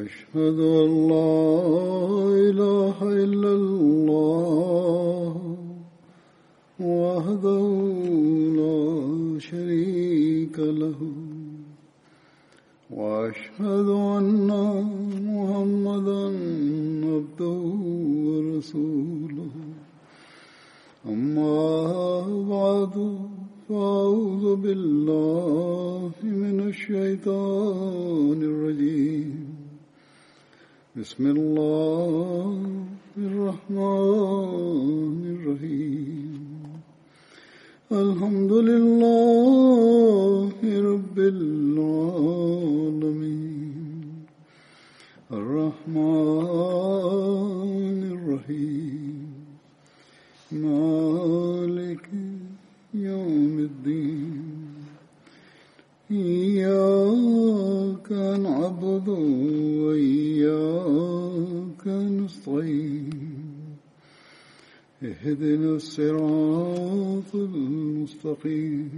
أشهد أن لا إله إلا الله وحده لا شريك له وأشهد أن محمدا عبده ورسوله أما بعد فأعوذ بالله من الشيطان الرجيم بسم الله الرحمن الرحيم الحمد لله رب العالمين الرحمن الرحيم مالك يوم الدين إياك نعبد وإياك نستعين اهدنا الصراط المستقيم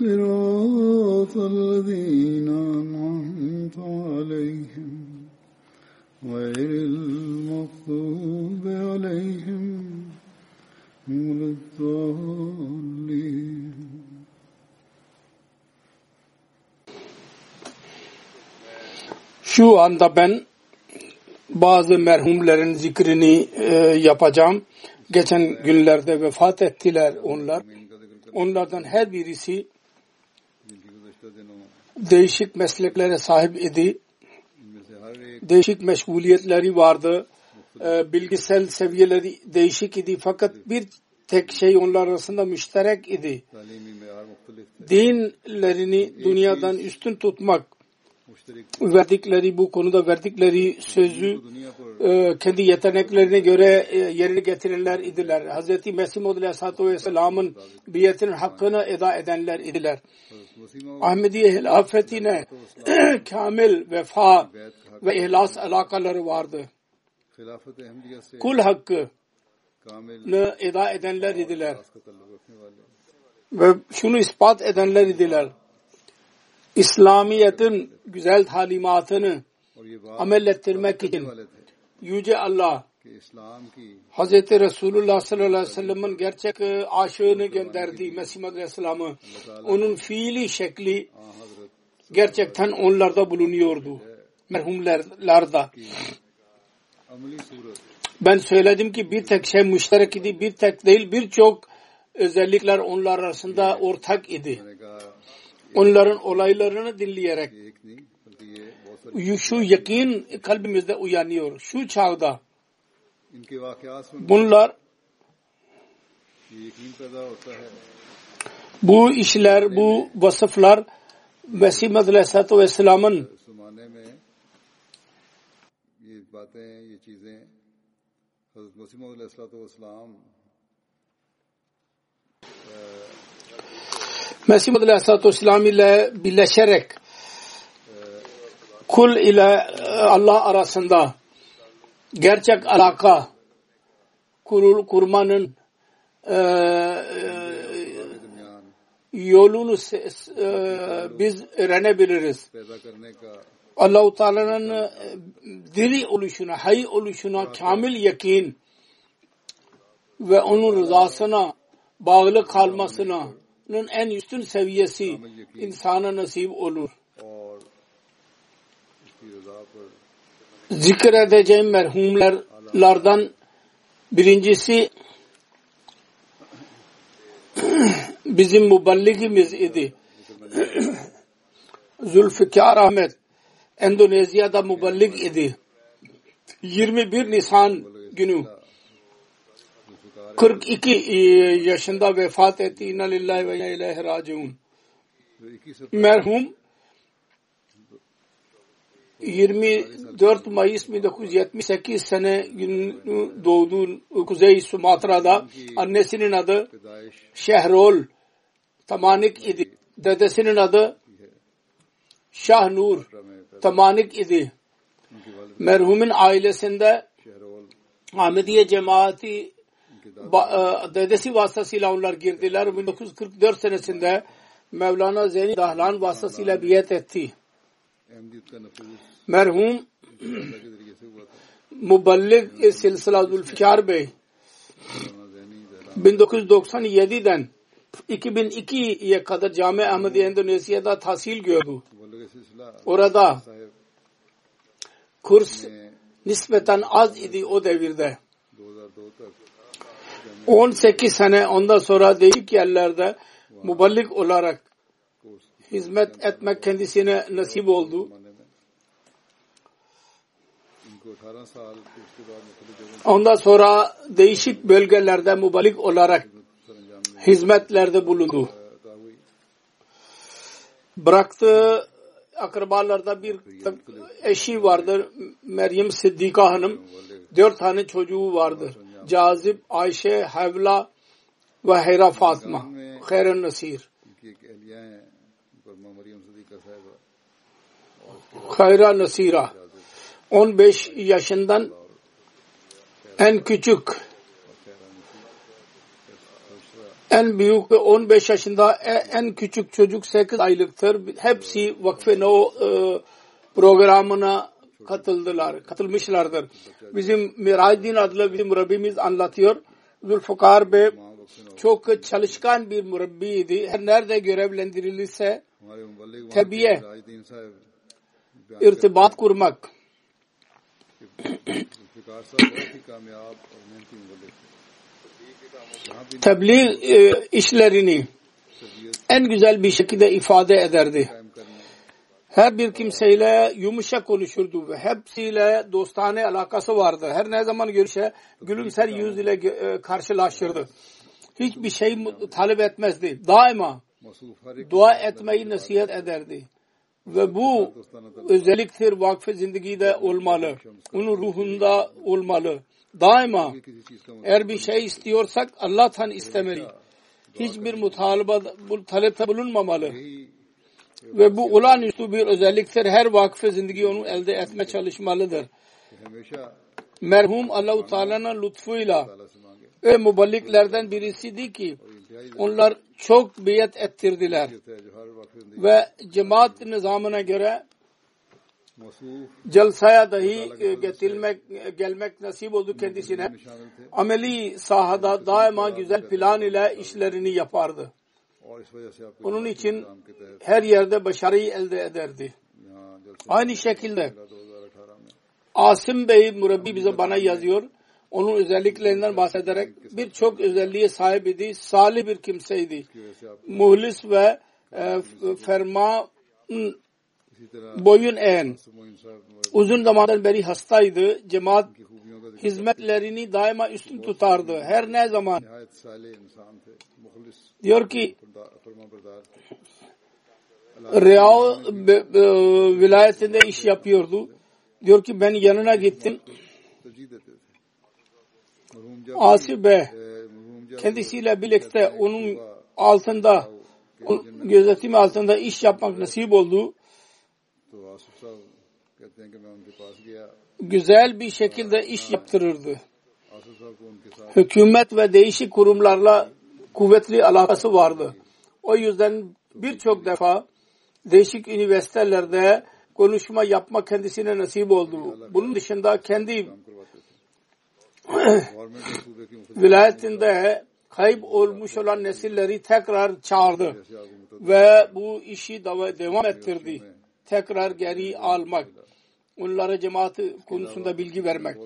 صراط الذين أنعمت عليهم غير المغضوب عليهم Şu anda ben bazı merhumların zikrini yapacağım. Geçen günlerde vefat ettiler onlar. Onlardan her birisi değişik mesleklere sahip idi. Değişik meşguliyetleri vardı. Bilgisel seviyeleri değişik idi fakat bir tek şey onlar arasında müşterek idi. Dinlerini dünyadan üstün tutmak, verdikleri bu konuda verdikleri sözü kendi yeteneklerine göre yerine getirirler idiler. Hazreti Mesih Maud Aleyhisselatü Vesselam'ın biyetinin hakkını eda edenler idiler. Ahmediye hilafetine kamil vefa ve ihlas alakaları vardı. Kul hakkını eda edenler idiler ve şunu ispat edenler idiler. İslamiyet'in güzel talimatını amel ettirmek için Yüce Allah Hz. Resulullah sallallahu aleyhi ve sellem'in gerçek aşığını gönderdi, Mesih Maud Aleyhisselam'ı. Onun fiili şekli gerçekten onlarda bulunuyordu, merhumlarda. Ben söyledim ki bir tek şey müşterek idi, bir tek değil birçok özellikler onlar arasında ortak idi. Onların olaylarını dinleyerek şu yakin kalbimizde uyanıyor. Şu çağda bunlar bu işler, bu vasıflar Mesih Maud Aleyhisselatü Vesselam'ın Mesih Maud Aleyhisselatü Vesselam ile birleşerek kul ile Allah arasında gerçek alaka kurmanın yolunu biz öğrenebiliriz. Allah-u Teala'nın diri oluşuna, hay oluşuna kamil yakin ve onun rızasına bağlı kalmasının en üstün seviyesi insana nasip olur. Zikredeceğim merhumlardan birincisi bizim müballigimiz idi. Zulfiqar Ahmet Endonezya'da müballig idi. 21 Nisan günü 42 yaşında vefat etti. İnna lillahi ve inna ileyhi raciun. Merhum 24 Mayıs 1978 sene günü doğdu Kuzey Sumatra'da. Annesinin adı Şehrol Tamanik idi. Dedesinin adı Şahnur Tamanik idi. Merhumun ailesinde Ahmediye cemaati dedesi vasıtasıyla onlar girdiler. 1944 senesinde Mevlana Zeyni Dahlan vasıtasıyla biyet etti. Merhum Muballik Silsila Zulfiqar Bey 1997'den 2002'ye kadar Cami Ahmediye Endonezya'da tahsil gördü. Orada kurs nispeten az idi o devirde. 18 sene ondan sonra değişik yerlerde muballik olarak hizmet etmek kendisine nasip oldu. Ondan sonra değişik bölgelerde muballik olarak hizmetlerde bulundu. Bıraktığı akrabalarda bir eşi vardır. Meryem Sıddıka Hanım. 4 tane çocuğu vardır. Hazib Ayşe Havla ve Hayra Fatma Hayrun Nasir. Hayra Nasira 15 yaşından en küçük, en büyük 15 yaşında, en küçük çocuk 8 aylıktır. Hepsi Vakf-ı Nov programına katılmışlardır. Bizim Miraydin adlı bir mürebbimiz anlatıyor. Zulfiqar Bey çok çalışkan bir mürebbiydi. Her nerede görevlendirilirse tabiye irtibat kurmak. Tebliğ işlerini en güzel bir şekilde ifade ederdi. Her bir kimseyle yumuşak konuşurdu ve hepsiyle dostane alakası vardı. Her ne zaman görüşe gülümser yüz ile karşılaşırdı. Hiçbir şey talep etmezdi. Daima dua etmeyi nasihat ederdi. Ve bu özelliktir vakfı zindagide olmalı. Onun ruhunda olmalı. Daima eğer bir şey istiyorsak Allah'tan istemeli. Hiçbir talepte bulunmamalı. Ve bu olağanüstü bir özelliktir. Her vakfı zindagi onu elde etme çalışmalıdır. Merhum Allah-u Teala'nın lütfuyla muballiklerden birisiydi ki onlar çok biyet ettirdiler. Ve cemaat nizamına göre celsaya dahi gelmek nasip oldu kendisine. Ameli sahada daima güzel plan ile işlerini yapardı. Onun için her yerde başarıyı elde ederdi. Aynı şekilde Asim Bey mürebbi bize bana yazıyor. Onun özelliklerinden bahsederek birçok özelliğe sahip idi. Salih bir kimseydi. Muhlis ve ferma boyun eğen. Uzun zamandan beri hastaydı. Cemaat hizmetlerini daima üstün tutardı. Her ne zaman diyor ki Riau vilayetinde iş yapıyordu. Diyor ki ben yanına gittim. Asif Bey kendisiyle birlikte onun altında gözetimi altında iş yapmak nasip oldu. Güzel bir şekilde iş yaptırırdı. Hükümet ve değişik kurumlarla kuvvetli alakası vardı. O yüzden birçok defa değişik üniversitelerde konuşma yapma kendisine nasip oldu. Bunun dışında kendi vilayetinde kayıp olmuş olan nesilleri tekrar çağırdı ve bu işi devam ettirdi. Tekrar geri almak, onlara cemaat konusunda bilgi vermek.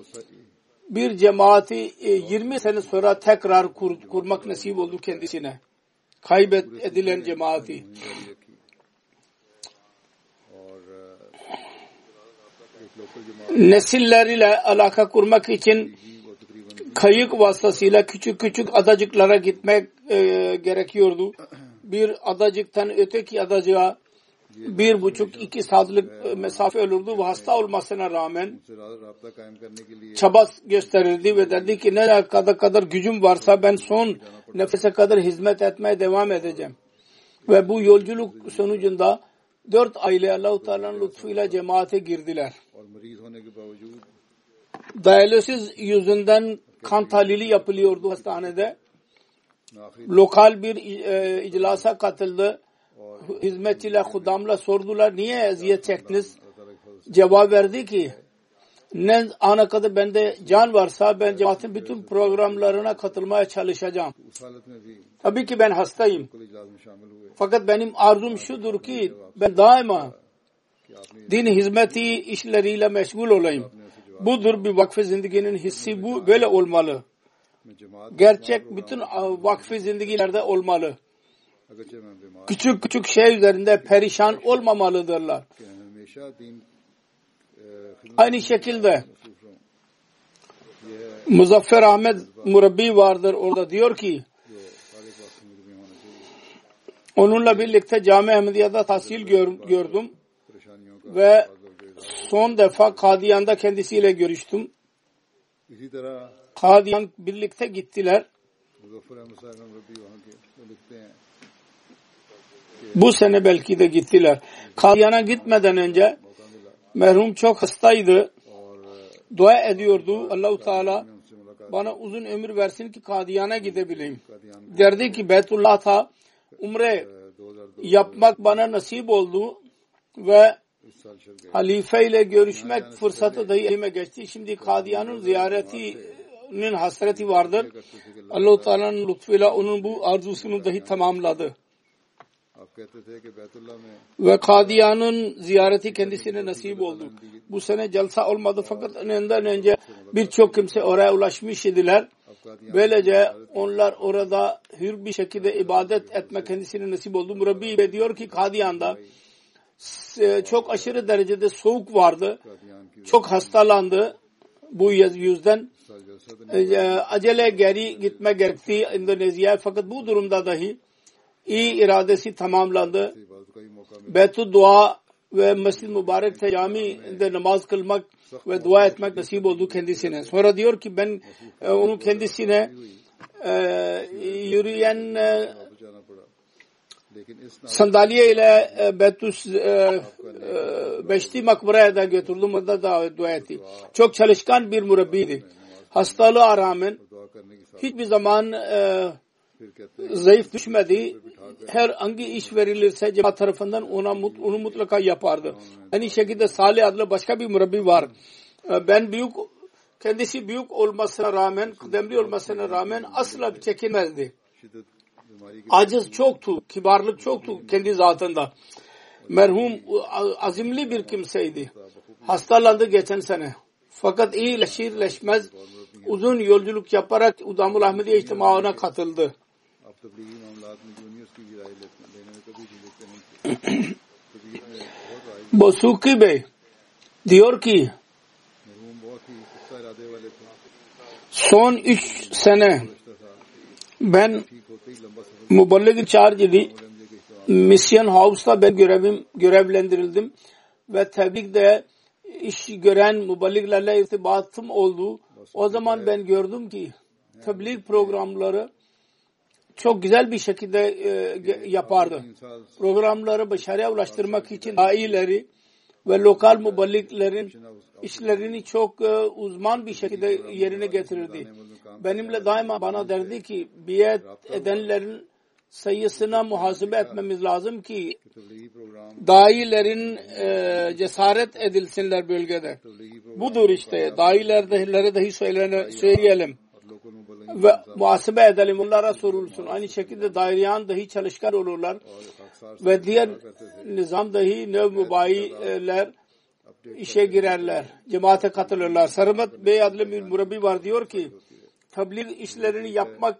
Bir cemaati 20 sene sonra tekrar kurmak nasip oldu kendisine. Kaybedilen cemaati. Nesilleriyle alaka kurmak için kayık vasıtasıyla küçük küçük adacıklara gitmek gerekiyordu. Bir adacıktan öteki adacığa 1,5-2 saatlik mesafe olurdu ve hasta olmasına rağmen çaba gösterirdi ve derdi ki ne kadar gücüm varsa ben son nefese kadar hizmet etmeye devam edeceğim. Ve bu yolculuk sonucunda 4 aile Allah-u Teala'nın lütfuyla cemaate girdiler. Diyaliz yüzünden kan tahlili yapılıyordu hastanede. Lokal bir iclasa katıldı. hizmetçiyle, hudamla sordular, niye eziyet çektiniz? Cevap verdi ki, ne ana kadar bende can varsa ben cemaatin bütün programlarına katılmaya çalışacağım. Tabii ki ben hastayım. Fakat benim arzum şudur ki ben daima din hizmeti işleriyle meşgul olayım. Budur bir vakfı zindaginin hissi, bu böyle olmalı. Gerçek bütün vakfı zindagilerde olmalı. Küçük küçük şey üzerinde perişan olmamalıdırlar. Aynı şekilde Muzaffer Ahmet Murabbi vardır, orada diyor ki onunla birlikte Cami Ahmediye'de tahsil gördüm ve son defa Qadian'da kendisiyle görüştüm. Qadian birlikte gittiler. Bu sene belki de gittiler. Qadian'a gitmeden önce merhum çok hastaydı. Dua ediyordu. Allah-u Teala bana uzun ömür versin ki Qadian'a gidebileyim. Derdi ki Beytullah'ta umre yapmak bana nasip oldu ve halife ile görüşmek fırsatı dahi elime geçti. Şimdi Qadian'ın ziyaretinin hasreti vardır. Allah-u Teala'nın lütfuyla onun bu arzusunu dahi tamamladı. Ve Qadian'ın ziyareti kendisine nasip oldu. Bu sene celsa olmadı fakat ondan önce birçok kimse oraya ulaşmış idiler. Böylece onlar orada hür bir şekilde ibadet etme kendisine nasip oldu. Murabbi Bey diyor ki Qadian'da çok aşırı derecede soğuk vardı. Çok hastalandı. Bu yüzden acele geri gitme gerekti Endonezya'ya. Fakat bu durumda dahi iyi iradesi tamamlandı. Beytü dua ve Mescid Mübarek'te camide namaz kılmak ve dua etmek nasip oldu kendisine. Sonra diyor ki ben onu kendisine yürüyen sandalye ile Beşti Makbara'ya da götürdüm. Orada da dua etti. Çok çalışkan bir murabbiydi. Hastalığa rağmen hiçbir zaman zayıf düşmedi. Her hangi iş verilirse cemaat tarafından onu mutlaka yapardı. Aynı şekilde Salih adlı başka bir murabbi var. Kendisi büyük olmasına rağmen, kıdemli olmasına rağmen asla çekinmezdi. Aciz çoktu, kibarlık çoktu kendi zatında. Merhum azimli bir kimseydi. Hastalandı geçen sene. Fakat iyileşmez uzun yolculuk yaparak Udamul Ahmediye İctimağı'na katıldı. Bosuki Bey diyor ki son 3 sene ben Muballig-i Charge Mission House'da ben görevlendirildim ve tebrikte iş gören muballiglerle irtibatım oldu. O zaman ben gördüm ki tebliğ programları çok güzel bir şekilde yapardı. Programları başarıya ulaştırmak için aileleri ve lokal muballiklerin işlerini çok uzman bir şekilde yerine getirirdi. Benimle daima bana derdi ki biat edenlerin sayısına muhasebe etmemiz lazım ki dailerin cesaret edilsinler bölgede. Budur işte. Dailere dahi söyleyelim ve muhasebe edelim. Onlara sorulsun. Aynı şekilde daireyan dahi çalışkan olurlar ve diğer nizam dahi nevmubailer işe girerler. Cemaate katılırlar. Sarımat Bey adlı bir murabbi var diyor ki tebliğ işlerini yapmak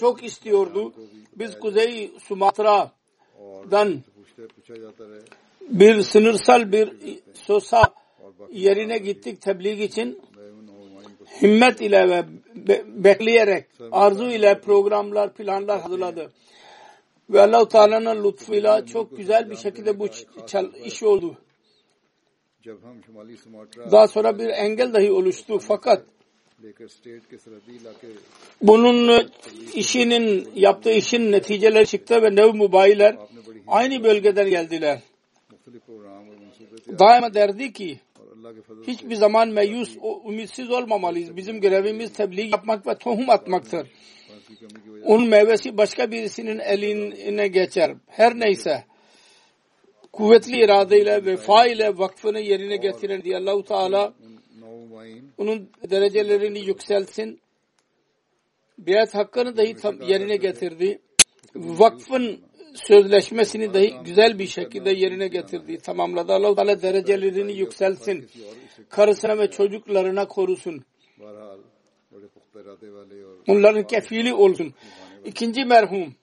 çok istiyordu. Biz Kuzey Sumatra'dan bir sınırsal bir sosa yerine gittik tebliğ için. Himmet ile ve bekleyerek arzu ile programlar, planlar hazırladı. Ve Allah-u Teala'nın lütfuyla çok güzel bir şekilde bu iş oldu. Daha sonra bir engel dahi oluştu fakat bunun yaptığı işin neticeleri çıktı ve nevmubailer aynı bölgeden geldiler. Daima derdi ki hiçbir zaman ümitsiz olmamalıyız. Bizim görevimiz tebliğ yapmak ve tohum atmaktır. onun meyvesi başka birisinin eline geçer. Her neyse kuvvetli iradeyle vefa ile vakfını yerine getirir diye Allah-u Teala onun derecelerini yükselsin. Biat hakkını dahi tam yerine getirdi. Vakfın sözleşmesini dahi güzel bir şekilde yerine getirdi. Tamamladı. Allah-u Teala derecelerini yükselsin. Karısına ve çocuklarına korusun. Onların kefili olsun. İkinci merhum,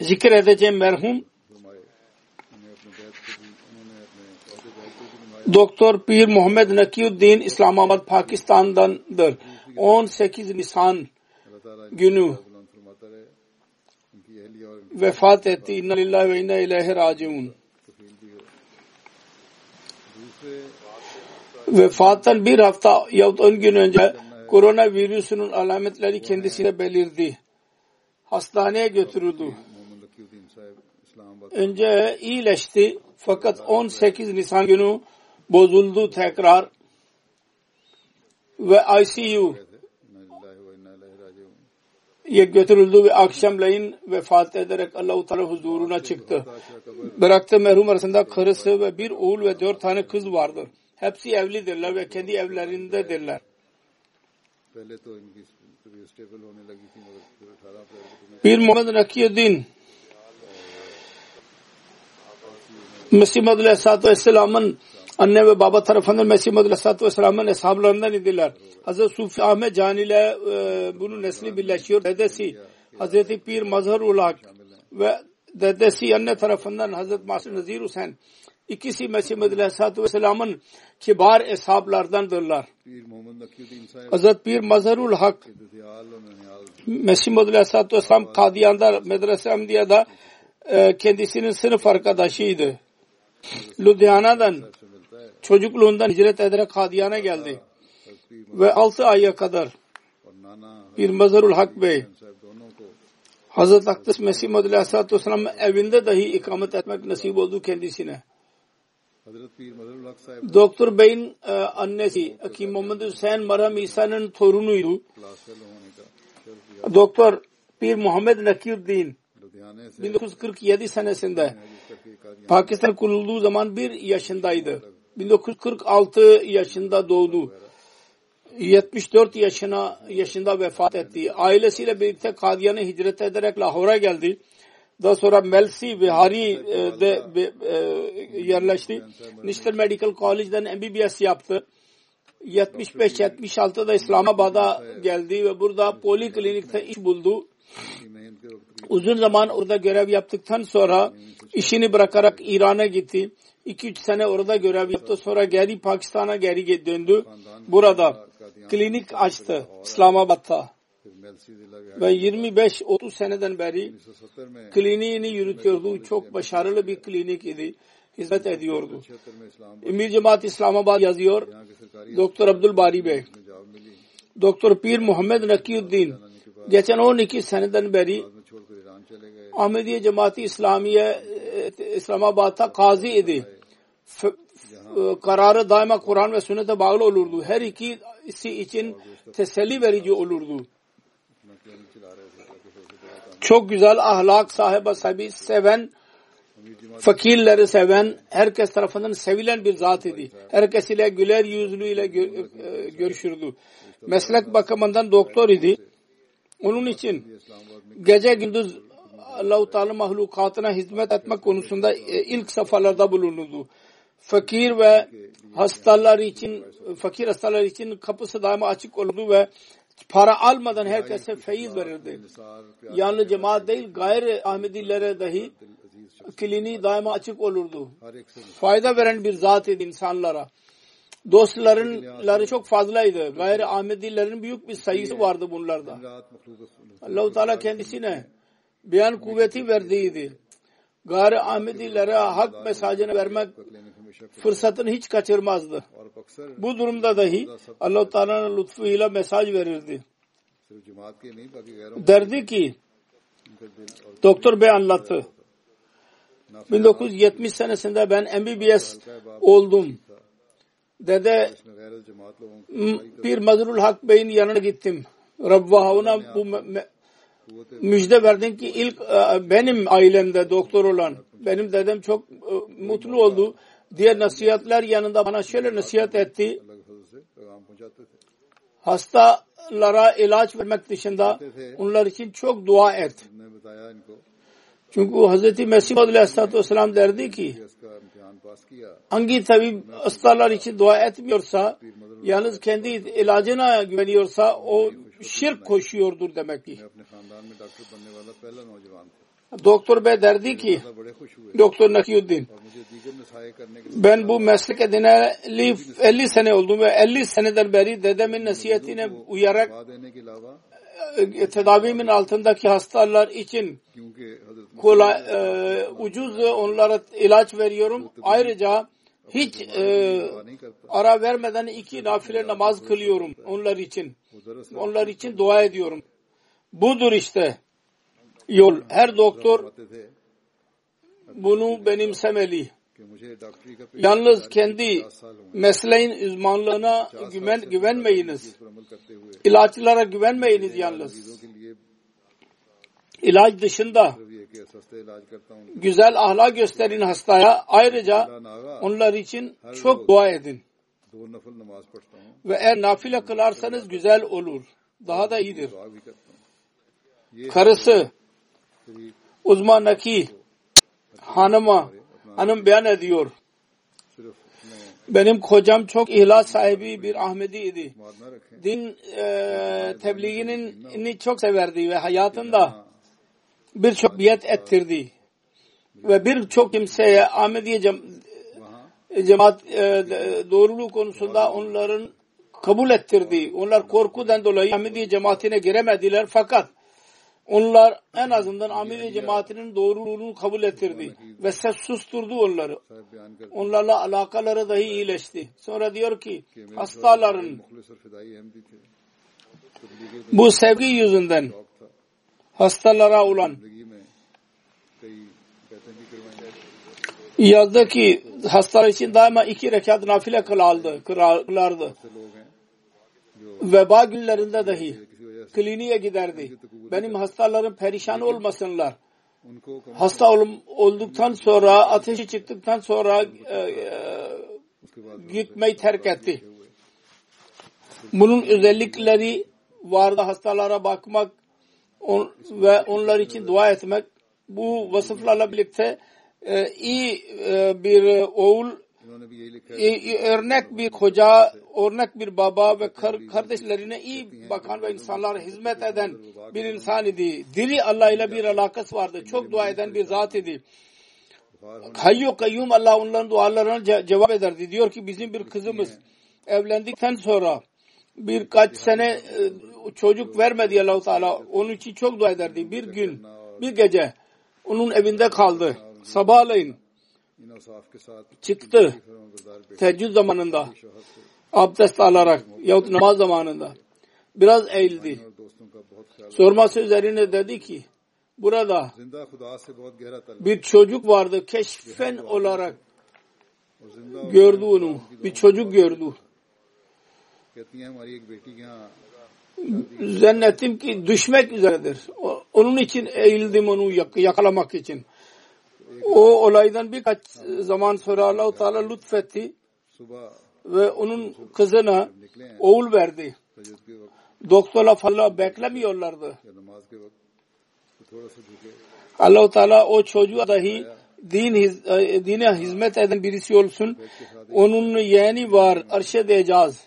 zikredeceğim merhum, Doktor Pir Muhammad Naqiuddin, İslamabad, Pakistan'dandır. 18 Nisan günü vefat etti. İnna lillahi ve inna ileyhi raciun. Vefattan bir hafta yahut 10 gün önce korona virüsünün alametleri kendisine belirdi. Hastaneye götürüldü. Önce iyileşti fakat 18 Nisan günü bozuldu tekrar ve ICU'ya götürüldü ve akşamleyin vefat ederek Allah-u Teala huzuruna çıktı. Bıraktığı merhum arasında karısı ve bir oğul ve 4 tane kız vardır. Hepsi evlidirler ve kendi evlerindedirler. Pir Muhammad Naqiuddin Mesih Madhu Aleyhisselatü Vesselam'ın anne ve baba tarafından Mesih Madhu Aleyhisselatü Vesselam'ın eshablarından idiler. Hazreti Zulfiqar Ahmed Can ile bunun nesli birleşiyor. Dedesi Hazreti Pir Mazhar-ul-Haq ve dedesi anne tarafından Hazreti Masum Nazir Hüseyin. İkisi Mesih Madhu Aleyhisselatü Vesselam'ın kibar eshablardandırlar. Hazreti Pir Mazhar-ul-Haq Mesih Madhu Aleyhisselatü Vesselam Qadian'da Medrese Ahmediye'de kendisinin sınıf arkadaşıydı. Ludhiana'dan çocukluğundan hicret ederek Qadian'a geldi ve 6 aya kadar Pir Mazhar-ul-Haq Bey Hazreti Akdes Mesih Madhu Aleyhisselatü Vesselam evinde dahi ikamet etmek nasip oldu kendisine. Doktor Bey'in annesi Akim Muhammed Hüseyin Merhem İsa'nın torunuydu. Doktor Pir Muhammed Naqiuddin 1947 senesinde Pakistan kurulduğu zaman 1 yaşındaydı. 1946 yaşında doğdu. 74 yaşında vefat etti. Ailesiyle birlikte Qadian'a hicret ederek Lahor'a geldi. Daha sonra Melsi Bihari'de yerleşti. National Medical College'den MBBS yaptı. 75-76'da İslamabad'a geldi ve burada poliklinikte iş buldu. Uzun zaman orada görev yaptıktan sonra işini bırakarak İran'a gitti. 2-3 sene orada görev yaptı. Sonra geri Pakistan'a geri döndü. Burada klinik açtı İslamabad'da. Ve 25-30 seneden beri kliniğini yürütüyordu. Çok başarılı bir klinik idi. Hizmet ediyordu. Emir Cemaat İslamabad yazıyor. Doktor Abdul Bari Bey. Doktor Pir Muhammad Naqiuddin. Geçen 12 seneden beri Ahmediye Cemaati İslamiye İslamabad'da kazi idi. Kararı daima Kur'an ve sünnete bağlı olurdu. Her ikisi için teselli verici olurdu. Çok güzel ahlak sahibi, seven, fakirleri seven, herkes tarafından sevilen bir zat idi. Herkesiyle güler yüzlüyle görüşürdü. Meslek bakımından doktor idi. Onun için gece gündüz Allah-u Teala mahlukatına hizmet etmek konusunda ilk safhalarda bulunurdu. Fakir ve hastalar için, fakir hastalar için kapısı daima açık olurdu ve para almadan herkese feyiz verirdi. Yalnız cemaat değil, gayri Ahmedilere dahi kliniği daima açık olurdu. Fayda veren bir zat idi insanlara. Dostlarınları çok fazlaydı. Gayri Ahmedilerin büyük bir sayısı vardı bunlarda. Allah-u Teala kendisine beyan kuvveti verdiydi. Gayri Ahmedilere hak mesajını vermek fırsatını hiç kaçırmazdı. Bu durumda dahi Allah-u Teala'nın lütfuyla mesaj verirdi. Derdi ki Doktor Bey anlattı. 1970 senesinde ben MBBS oldum. Dede Pir Mazhar-ul-Haq Bey'in yanına gittim. Rabbahuna bu müjde verdin ki ilk benim ailemde doktor olan benim dedem çok mutlu oldu diye nasihatler yanında bana şöyle nasihat etti. Hastalara ilaç vermek dışında onlar için çok dua et. Çünkü Hz. Mesih Aleyhisselatü Vesselam derdi ki hangi tabi hastalar için dua etmiyorsa yalnız kendi ilacına güveniyorsa o şirk koşuyordur demek ki. Doktor Bey derdi ki Doktor Naqiuddin ben bu meslek edineli 50 sene oldum ve 50 seneden beri dedemin nasihatine uyarak tedavimin altındaki hastalar için kolay, ucuz onlara ilaç veriyorum. Ayrıca hiç ara vermeden 2 nafile namaz kılıyorum onlar için. Onlar için dua ediyorum. Budur işte yol. Her doktor bunu benimsemeli. Yalnız kendi mesleğin uzmanlığına güvenmeyiniz. İlaçlara güvenmeyiniz yalnız. İlaç dışında güzel ahlak gösterin hastaya. Ayrıca onlar için çok dua edin. Ve eğer nafile kılarsanız güzel olur. Daha da iyidir. Karısı Uzma Naki hanım beyan ediyor. Benim kocam çok ihlas sahibi bir Ahmedi idi. Din tebliğini çok severdi ve hayatında birçok biat ettirdi. Ve birçok kimseye Ahmediye cemaat doğruluğu konusunda onların kabul ettirdi. Onlar korkudan dolayı Ahmediye cemaatine giremediler fakat onlar en azından Ahmediye cemaatinin doğruluğunu kabul ettirdi ve susturdu onları. Onlarla alakaları dahi iyileşti. Sonra diyor ki hastaların bu sevgi yüzünden hastalara olan yazdı ki hastalar için daima 2 rekat nafile kılardı. Veba günlerinde dahi kliniğe giderdi. Benim hastalarım perişan olmasınlar. Hasta olduktan sonra, ateşi çıktıktan sonra gitmeyi terk etti. Bunun özellikleri vardı. Hastalara bakmak ve onlar için dua etmek. Bu vasıflarla birlikte iyi bir oğul, örnek bir koca, örnek bir baba ve kardeşlerine iyi bakan ve insanlara hizmet eden bir insan idi. Dili Allah ile bir alakası vardı. Çok dua eden bir zat idi. Hayyu kayyum Allah onların dualarına cevap ederdi. Diyor ki bizim bir kızımız evlendikten sonra birkaç sene çocuk vermedi Allah-u Teala. Onun için çok dua ederdi. Bir gün, bir gece onun evinde kaldı. Sabahleyin çıktı teheccüd zamanında abdest alarak yahut namaz zamanında biraz eğildi. Sorması üzerine dedi ki burada bir çocuk vardı, keşfen olarak gördü onu, bir çocuk gördü. Zannettim ki düşmek üzeredir. Onun için eğildim onu yakalamak için. O olaydan birkaç zaman sonra Allah-u Teala lütfetti ve onun kızına oğul verdi. Doktorla falan beklemiyorlardı. Allah-u Teala o çocuğa dahi dine hizmet eden birisi olsun. Onun yeğeni var, Arşed Ecaz.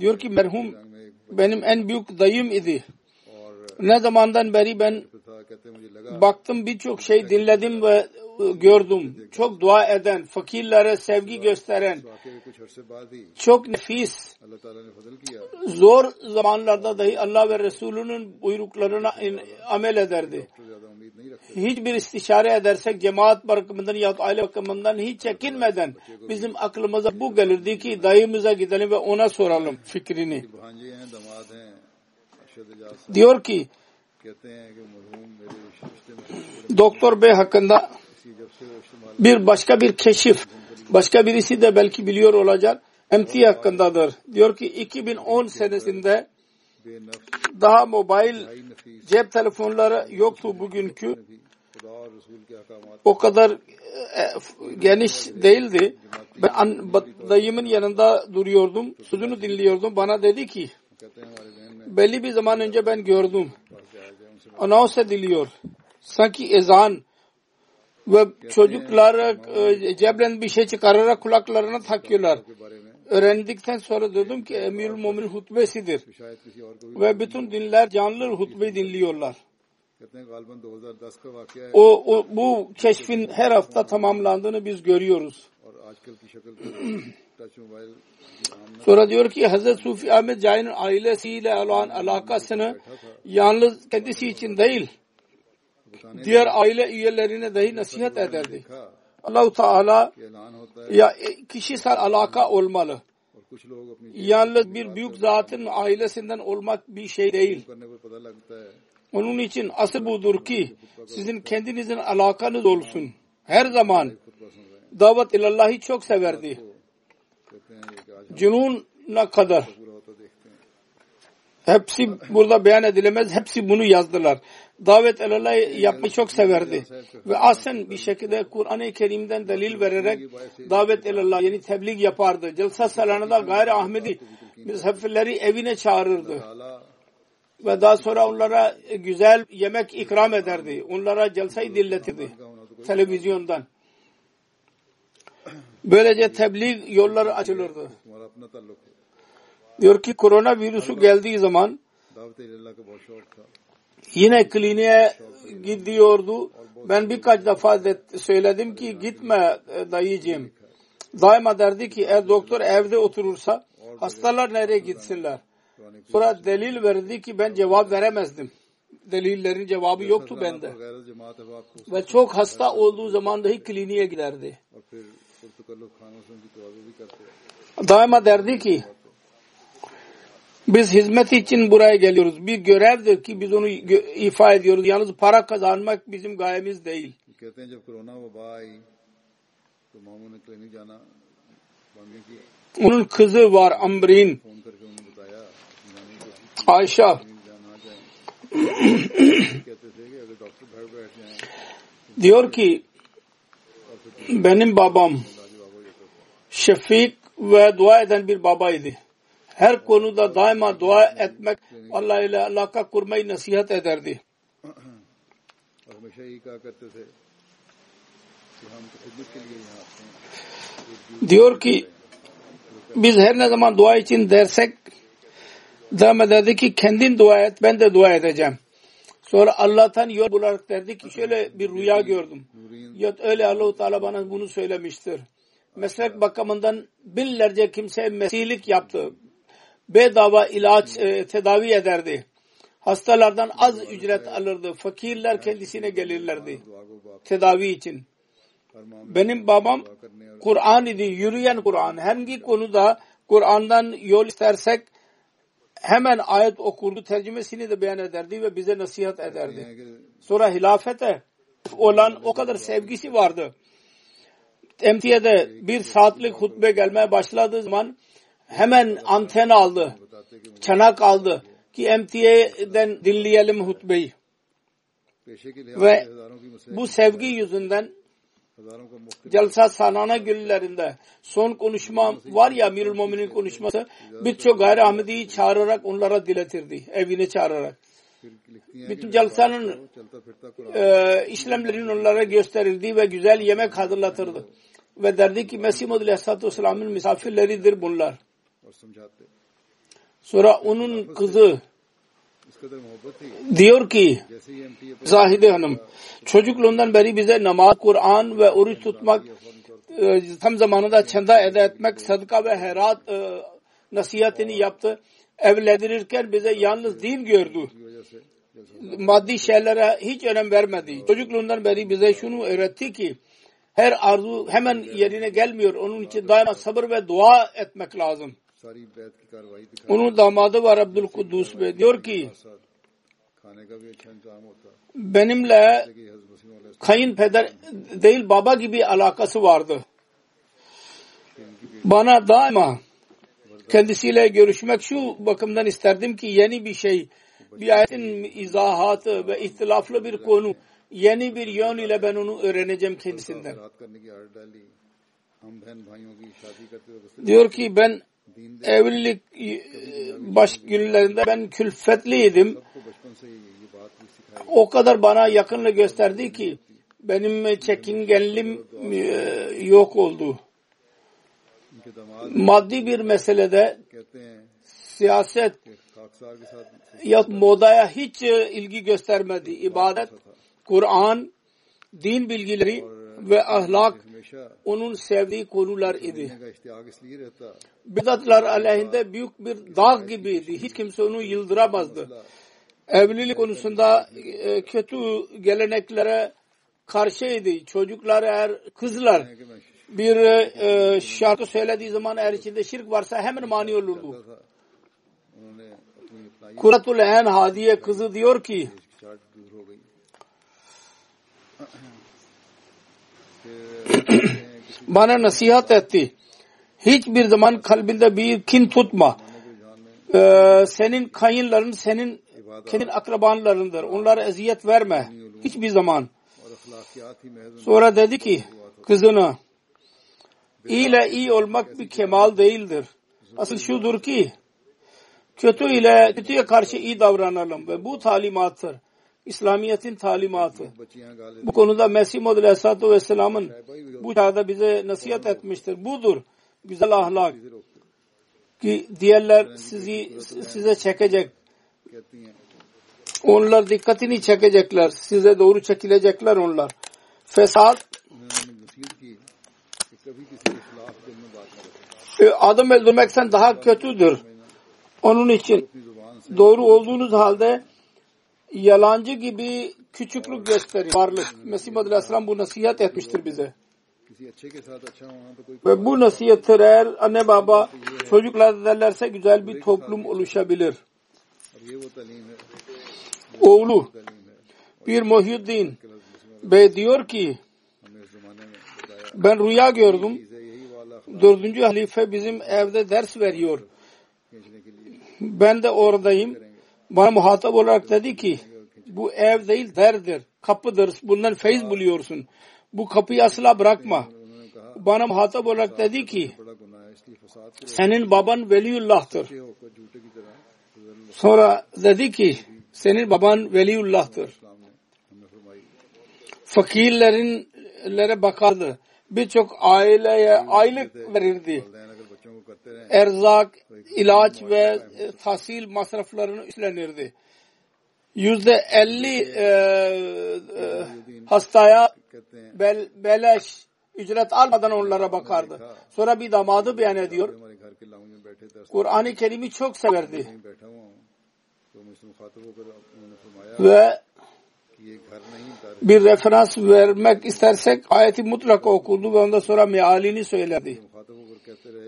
Diyor ki merhum benim en büyük dayım idi. Ne zamandan beri ben baktım, birçok şey dinledim ve gördüm. Çok dua eden, fakirlere sevgi gösteren, çok nefis, zor zamanlarda dahi Allah ve Resulünün buyruklarına amel ederdi. Hiçbir istişare edersek cemaat bakımından ya aile bakımından hiç çekinmeden bizim aklımıza bu gelirdi ki dayımıza gidelim ve ona soralım fikrini. Diyor ki Doktor Bey hakkında bir başka bir keşif, başka birisi de belki biliyor olacak, MT hakkındadır. Diyor ki 2010 senesinde Daha mobil cep telefonları yoktu bugünkü. O kadar geniş değildi. Ben dayımın yanında duruyordum. Sözünü dinliyordum. Bana dedi ki belli bir zaman önce ben gördüm. Anons ediliyor. Sanki ezan ve çocuklar cebden bir şey çıkararak kulaklarına takıyorlar. Öğrendikten sonra dedim ki Emirül Mümin hutbesidir. Ve bütün dinler canlı hutbeyi dinliyorlar. Bu keşfin her hafta tamamlandığını biz görüyoruz. Sonra diyor ki Hazreti Sufi Ahmet Cahil'in ailesiyle olan alakasını yalnız kendisi için değil, diğer aile üyelerine dahi nasihat ederdi. Allah-u Teala ya kişisel alaka olmalı. Yalnız bir büyük zatın ailesinden olmak bir şey değil. Onun için asıl budur ki sizin kendinizin alakanız olsun. Her zaman davet ilallah'ı çok severdi. Cünun'a kadar. Hepsi burada beyan edilemez. Hepsi bunu yazdılar. Davet ilallah'ı yapmayı çok severdi. Ve asen bir şekilde Kur'an-ı Kerim'den delil vererek davet ilallah yani tebliğ yapardı. Celsa Salana'da gayri Ahmedi misafirleri evine çağırırdı. Ve daha sonra onlara güzel yemek ikram ederdi. Onlara celsayı dinletirdi televizyondan. Böylece tebliğ yolları açılırdı. Diyor ki korona virüsü geldiği zaman yine kliniğe gidiyordu. Ben birkaç defa söyledim ki gitme dayıcığım. Daima derdi ki eğer doktor evde oturursa hastalar nereye gitsinler? Sonra delil verdi ki ben cevap veremezdim. Delillerin cevabı yoktu bende. Ve çok hasta olduğu zaman dahi kliniğe giderdi. Daima derdi ki biz hizmet için buraya geliyoruz. Bir görevdir ki biz onu ifa ediyoruz. Yalnız para kazanmak bizim gayemiz değil. Onun kızı var Ambrin Ayşe diyor ki benim babam şefik ve dua eden bir babaydı. Her konuda daima dua etmek, Allah ile alaka kurmayı nasihat ederdi. Diyor ki biz her ne zaman dua için dersek daima derdi ki kendin dua et, ben de dua edeceğim. Sonra Allah'tan yol bularak derdi ki şöyle bir rüya gördüm. Ya öyle Allah-u Teala bana bunu söylemiştir. Meslek bakımından binlerce kimse mesihlik yaptı. Bedava ilaç tedavi ederdi. Hastalardan az ücret alırdı. Fakirler kendisine gelirlerdi tedavi için. Benim babam Kur'an idi, yürüyen Kur'an. Hangi konuda Kur'an'dan yol istersek hemen ayet okurdu, tercümesini de beyan ederdi ve bize nasihat ederdi. Sonra hilafete olan o kadar sevgisi vardı. Emtiye'de bir saatlik hutbe gelmeye başladığı zaman hemen anten aldı, çanak aldı ki Emtiye'den dinleyelim hutbeyi. Ve bu sevgi yüzünden Celsa Sanana günlerinde son konuşma var ya Emirül Mümin'in konuşması birçok gayri Ahmedi'yi çağırarak onlara diletirdi. Evine çağırarak. Bütün Celsa'nın işlemlerinin onlara gösterildi ve güzel yemek hazırlatırdı. Ve derdi ki Mesih Muhammed Aleyhisselatü Vesselam'ın misafirleridir bunlar. Sonra onun kızı diyor ki Zahide Hanım çocukluğundan beri bize namaz, Kur'an ve oruç tutmak tam zamanında çanda eda etmek, sadaka ve herat nasihatini yaptı. Evlendirirken bize yalnız din gördü. Maddi şeylere hiç önem vermedi. Çocukluğundan beri bize şunu öğretti ki her arzu hemen yerine gelmiyor. Onun için daima sabır ve dua etmek lazım. Onun damadı var Abdul Kudus Bey diyor ki benimle kayınpeder değil baba gibi alakası vardı. Bana daima kendisiyle görüşmek şu bakımdan isterdim ki yeni bir şey, bir ayetin izahatı ve ihtilaflı bir konu, yeni bir yön ile ben onu öğreneceğim kendisinden. Diyor ki ben evlilik günlerinde ben külfetliydim. O kadar bana yakınla gösterdi ki benim çekingenliğim yok oldu. Maddi bir meselede siyaset ya modaya hiç ilgi göstermedi. İbadet, Kur'an, din bilgileri ve ahlak onun sevdiği konular idi. Bidatlar aleyhinde büyük bir dağ gibiydi. Hiç kimse onu yıldıramazdı. Evlilik konusunda kötü geleneklere karşıydı. Çocuklar eğer kızlar bir şarkı söylediği zaman eğer içinde şirk varsa hemen mani olurdu. Kuratul Enhadiye kızı diyor ki bana nasihat etti. Hiçbir zaman kalbinde bir kin tutma. Senin kayınların senin akrabanlarındır. Onlara eziyet verme. Hiçbir zaman. Sonra dedi ki kızına iyi ile iyi olmak bir kemal değildir. Asıl şudur ki kötü ile kötüye karşı iyi davranalım ve bu talimattır. İslamiyet'in talimatı. Bu konuda Mesih Muhammed Aleyhisselatü Vesselam'ın bu çağda bize nasihat etmiştir. Budur güzel ahlak ki diğerler size çekecek. Onlar dikkatini çekecekler. Size doğru çekilecekler onlar. Fesat adam öldürmekten daha kötüdür. Onun için doğru olduğunuz halde yalancı gibi küçüklük gösterir varlık. Mesih Muhammed Aleyhisselam bu nasihat etmiştir bize. Ve bu nasihattir eğer anne baba çocuklar ederlerse güzel bir toplum oluşabilir. Oğlu Pir Muhammad Bey diyor ki ben rüya gördüm. 4. halife bizim evde ders veriyor. Ben de oradayım. Bana muhatap olarak dedi ki bu ev değil derdir, kapıdır. Bundan feyiz buluyorsun. Bu kapıyı asla bırakma. Bana muhatap olarak dedi ki senin baban Veliullah'tır. Sonra dedi ki senin baban Veliullah'tır. Fakirlere bakardı. Birçok aileye aylık verirdi. Erzak, ilaç ve tahsil masraflarını üstlenirdi. 50% hastaya beleş ücret almadan onlara bakardı. Sonra bir damadı beyan ediyor. Kur'an-ı Kerim'i çok severdi. Ve bir referans vermek istersek ayeti mutlaka okurdu ve ondan sonra mealini söylerdi.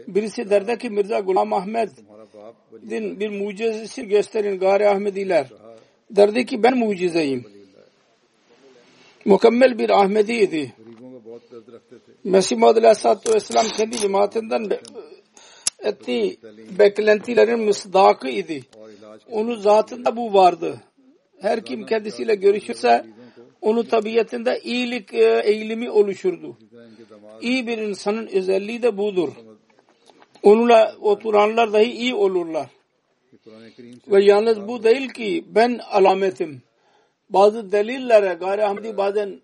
Birisi derdi ki Mirza Ghulam Ahmed'in bir mucizesi gösterin gari Ahmediler. Derdi ki ben mucizeyim. Mükemmel bir Ahmediydi. Mesih Muhammed Aleyhisselatü Vesselam kendi cemaatinden ettiği beklentilerin mısdakı idi. Onun zatında bu vardı. Her kim kendisiyle görüşürse onun tabiatında iyilik eğilimi oluşurdu. İyi bir insanın özelliği de budur. Onunla oturanlar dahi iyi olurlar. Ve yalnız bu değil ki ben alametim. Bazı delillere gayri Ahmedi bazen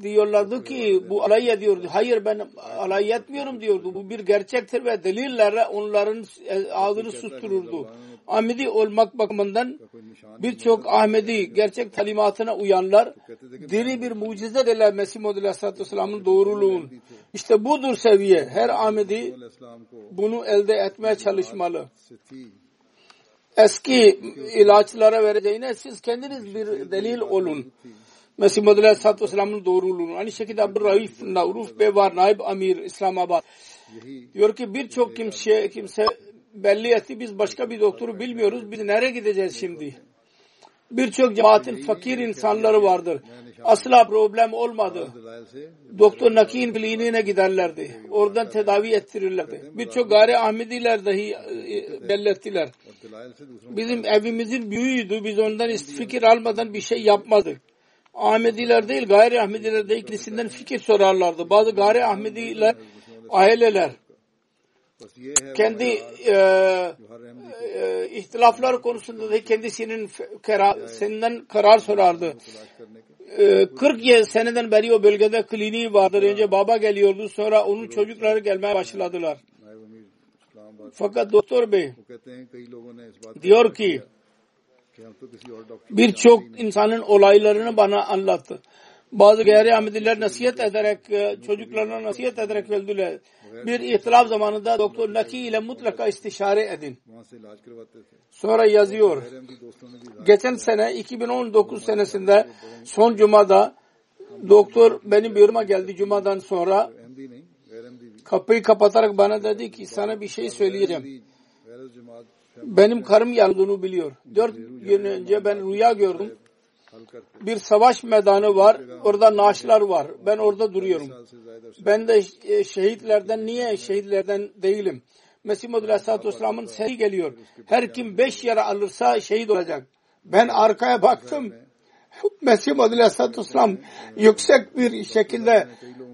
diyorlardı ki bu alay ediyordu. Hayır ben alay etmiyorum diyordu. Bu bir gerçektir ve delillere onların ağzını sustururdu. Ahmedi olmak bakımından birçok Ahmedi gerçek talimatına uyanlar diri bir mucize ile Mesih Muhammed Aleyhisselatü Vesselam'ın doğruluğun. İşte budur seviye. Her Ahmedi bunu elde etmeye çalışmalı. Eski ilaçlara vereceğine siz kendiniz bir delil olun. Mesih Muhammed Aleyhisselatü Vesselam'ın doğruluğunu. Aynı şekilde Abdul Bari Bey var Naib Amir İslamabad. Diyor ki birçok kimse belli etti biz başka bir doktoru bilmiyoruz. Biz nereye gideceğiz şimdi? birçok cemaatin fakir insanları vardır. Asla problem olmadı. Doktor Naki'nin kliniğine giderlerdi. Oradan tedavi ettirirlerdi. Birçok gayri Ahmediler dahi bellettiler. Bizim evimizin büyüğüydü. Biz ondan fikir almadan bir şey yapmadık. Ahmediler değil, gayri Ahmediler de ikisinden fikir sorarlardı. Bazı gayri Ahmediler, aileler kendi ihtilaflar konusunda da kendisinin senden karar sorardı. 40 seneden beri o bölgede kliniği vardır. Önce baba geliyordu, sonra onun çocukları gelmeye başladılar. Fakat Doktor Bey diyor ki birçok insanın olaylarını bana anlattı. Bazı gayri Ahmediler nasihat ederek, çocuklarına nasihat ederek öldüler. Bir ihtilaf zamanında Doktor Naki ile mutlaka istişare edin. Sonra yazıyor. Geçen sene 2019 senesinde son cumada doktor benim büroma geldi. Cumadan sonra kapıyı kapatarak bana dedi ki sana bir şey söyleyeceğim. Benim karım yandığını biliyor. 4 gün önce ben rüya gördüm. Bir savaş meydanı var. Orada naaşlar var. Ben orada duruyorum. Ben de şehitlerden, niye şehitlerden değilim? Mesih Muhammed Aleyhisselatü Vesselam'ın sesi geliyor. Her kim 5 yara alırsa şehit olacak. Ben arkaya baktım. Mesih Muhammed Aleyhisselatü Vesselam yüksek bir şekilde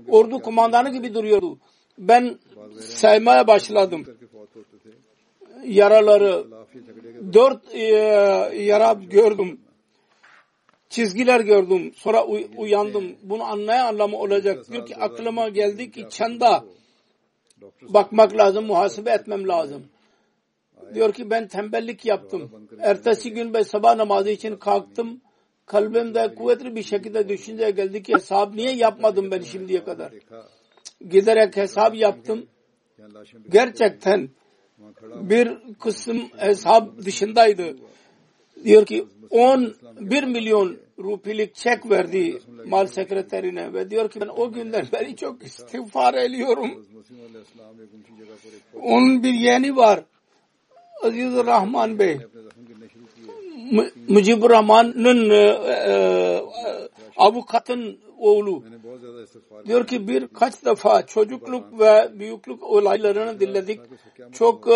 ordu kumandanı gibi duruyordu. Ben saymaya başladım. Yaraları 4 yara gördüm. Çizgiler gördüm. Sonra uyandım. Bunu anlayan anlamı olacak. Diyor ki aklıma geldi ki çanda bakmak lazım, muhasebe etmem lazım. Diyor ki ben tembellik yaptım. Ertesi gün ben sabah namazı için kalktım. Kalbimde kuvvetli bir şekilde düşünce geldi ki hesap niye yapmadım ben şimdiye kadar? Giderek hesap yaptım. Gerçekten bir kısım hesap dışındaydı. Diyor ki 11 milyon rupilik çek verdi mal sekreterine ve diyor ki ben o günden beri çok istiğfar ediyorum. Onun bir yeğeni var. Aziz-ül-Rahman Bey. Mujibur-Rahman'ın avukatın oğlu. Diyor ki birkaç defa çocukluk ve büyüklük olaylarını dinledik. Çok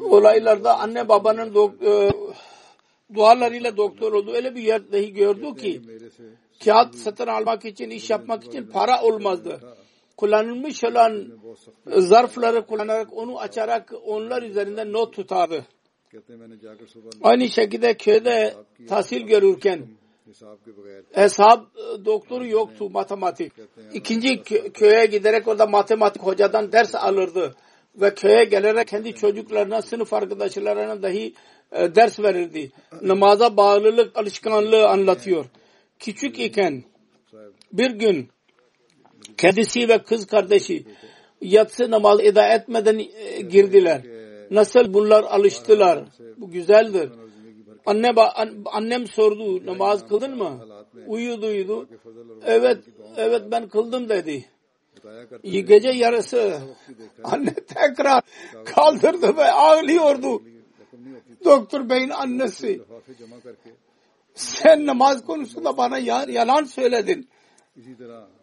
olaylarda anne babanın dualarıyla doktor oldu. Öyle bir yer dahi gördü ki kağıt satın almak için, iş yapmak için para olmazdı. Kullanılmış olan zarfları kullanarak, onu açarak onlar üzerinde not tutardı. Aynı şekilde köyde tahsil görürken hesap doktoru yoktu, matematik. 2. köye giderek orada matematik hocadan ders alırdı. Ve köye gelerek kendi çocuklarına, sınıf arkadaşlarına dahi ders verirdi. Namaza bağlılık alışkanlığı anlatıyor. Küçük iken bir gün kendisi ve kız kardeşi yatsı namazı eda etmeden girdiler. Nasıl bunlar alıştılar? Bu güzeldir. Annem sordu, namaz kıldın mı? Uyudu. Evet ben kıldım dedi. Gece yarısı anne tekrar kaldırdı ve ağlıyordu. Doktor Bey'in annesi, sen namaz konusunda bana yalan söyledin.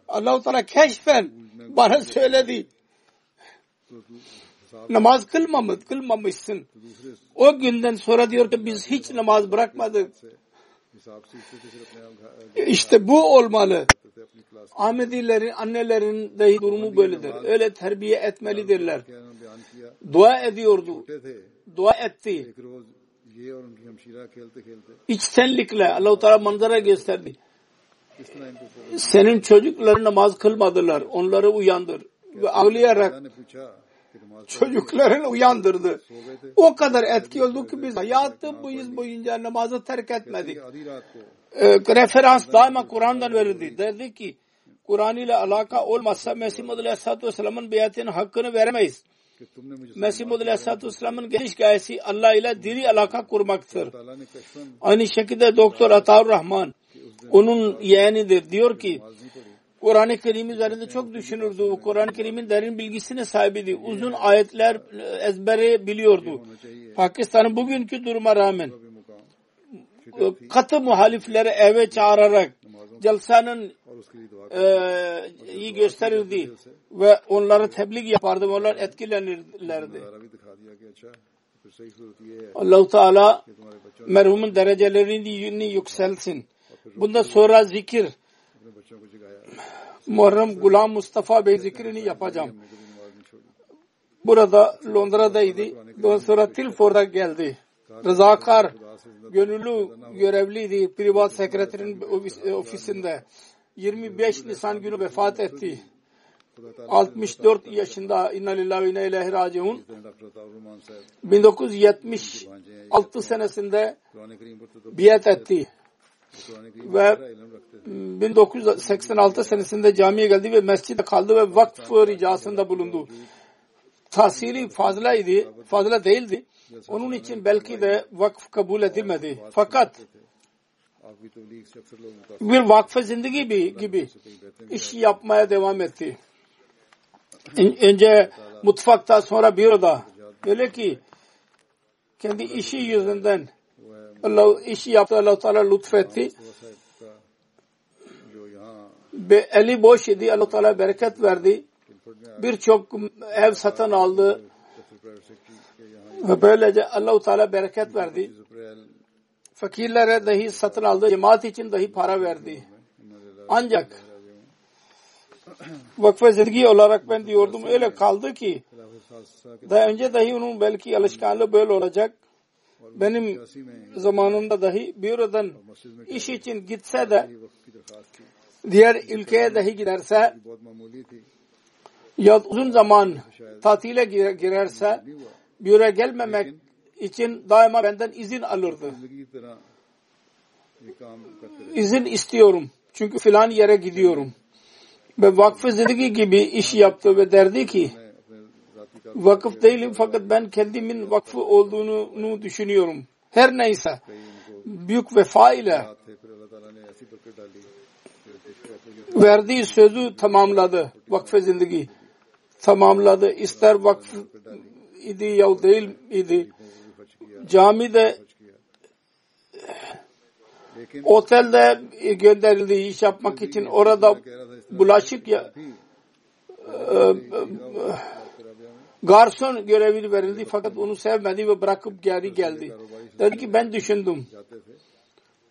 Allah-u Teala keşfen bana söyledi. Namaz kılmamışsın. O günden sonra diyor ki biz hiç namaz bırakmadık. İşte bu olmalı. Ahmedilerin, annelerin dahi durumu böyledir. Öyle terbiye etmelidirler. Dua ediyordu. Dua etti. İçtenlikle Allah-u Teala manzara gösterdi. Senin çocukların namaz kılmadılar. Onları uyandır. Ve ağlayarak çocuklarını uyandırdı. O kadar etki oldu ki biz hayatı boyunca namazı terk etmedik. Referans daima Kur'an'dan verildi. Derdi ki Kur'an ile alaka olmazsa Mesih Muhammed Aleyhisselatü Vesselam'ın biatinin hakkını veremeyiz. Mesih Muhammed Aleyhisselatü Vesselam'ın geliş gayesi Allah ile diri alaka kurmaktır. Aynı şekilde Doktor Ata-ur-Rahman onun yeğenidir. Diyor ki Kur'an-ı Kerim üzerinde çok düşünürdü. Kur'an-ı Kerim'in derin bilgisine sahibiydi. Uzun ayetler ezbere biliyordu. Pakistan'ın bugünkü duruma rağmen katı muhalifleri eve çağırarak celsanın iyi gösterirdi ve onları tebliğ yapardı ve onlar etkilenirlerdi. Allah-u Teala merhumun derecelerini yükselsin. Bundan sonra zikir Muharrem Ghulam Mustafa Bey zikrini yapacağım. Burada Londra'daydı. Ondan sonra Tilford'a geldi. Rızakar gönüllü görevliydi. Privat sekreterin ofisinde. 25 Nisan günü vefat etti. 64 yaşında. İnna lillahi ve inna ileyhi raciun. 1976 senesinde biat etti. Ve 1986 senesinde camiye geldi ve mescide kaldı ve vakf ricasında bulundu. Tahsili fazla değildi. Onun için belki de vakf kabul edilmedi. Fakat bir vakf-ı zindagi gibi iş yapmaya devam etti. Önce mutfakta, sonra büroda. Öyle ki kendi işi yüzünden Allah işi yaptı, Allah-u Teala lütfetti. Eli boş idi, Allah-u Teala bereket verdi. Birçok ev satın aldı ve böylece Allah-u Teala bereket verdi. Fakirlere dahi satın aldı, cemaat için dahi para verdi. Ancak vakfe zindagi olarak ben diyordum, öyle kaldı ki daha önce dahi onun belki alışkanlığı böyle olacak. Benim zamanımda dahi bürodan iş için gitse de diğer ülkeye dahi giderse ya uzun zaman tatile girerse büroya gelmemek için daima benden izin alırdı. İzin istiyorum çünkü filan yere gidiyorum. Ve vakf-ı zindagi gibi iş yaptı ve derdi ki vakıf değilim fakat ben kendimin vakfı olduğunu düşünüyorum. Her neyse büyük vefa ile verdiği sözü tamamladı. Vakf-ı zindagi tamamladı. İster vakf idi ya değil idi. Camide, otelde gönderildi iş yapmak için. Orada bulaşık garson görevi verildi fakat onu sevmedi ve bırakıp geri geldi. Dedi ki ben düşündüm.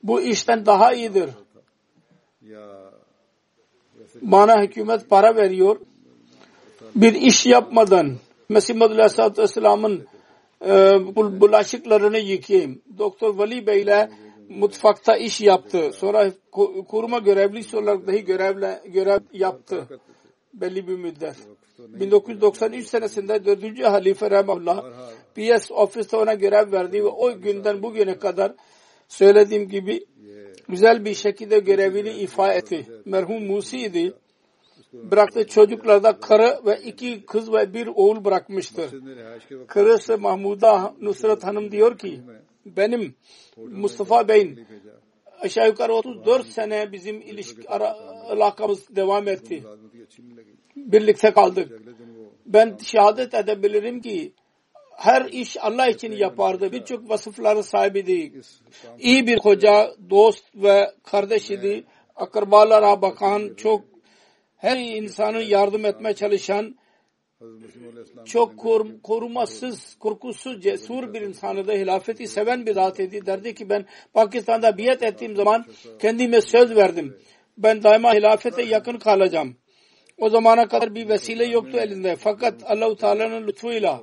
Bu işten daha iyidir. Bana hükümet para veriyor. Bir iş yapmadan Mesih Muhammed Aleyhisselatü Vesselam'ın bulaşıklarını yıkayayım. Doktor Veli Bey ile mutfakta iş yaptı. Sonra kuruma görevlisi olarak dahi görev yaptı. Belli bir müddet. 1993 senesinde 4. Halife Rahimullah PS ofiste ona görev verdi ve o günden bugüne kadar söylediğim gibi güzel bir şekilde görevini ifa etti. Merhum Musi'ydi. Bıraktığı çocuklarda karı ve 2 kız ve 1 oğul bırakmıştır. Karısı Mahmuda Nusret Hanım diyor ki benim Mustafa Bey'in aşağı yukarı 34 sene bizim alakamız devam etti. Birlikte kaldık. Ben şehadet edebilirim ki her iş Allah için yapardı. Birçok vasıfları sahibiydi. İyi bir hoca, dost ve kardeş idi. Akrabalara bakan, çok her insanı yardım etmeye çalışan, çok korumasız, korkusuz, cesur bir insanı da hilafeti seven bir zat idi. Derdi ki ben Pakistan'da biat ettiğim zaman kendime söz verdim. Ben daima hilafete yakın kalacağım. O zamana kadar bir vesile yoktu elinde. Fakat Allah-u Teala'nın lütfuyla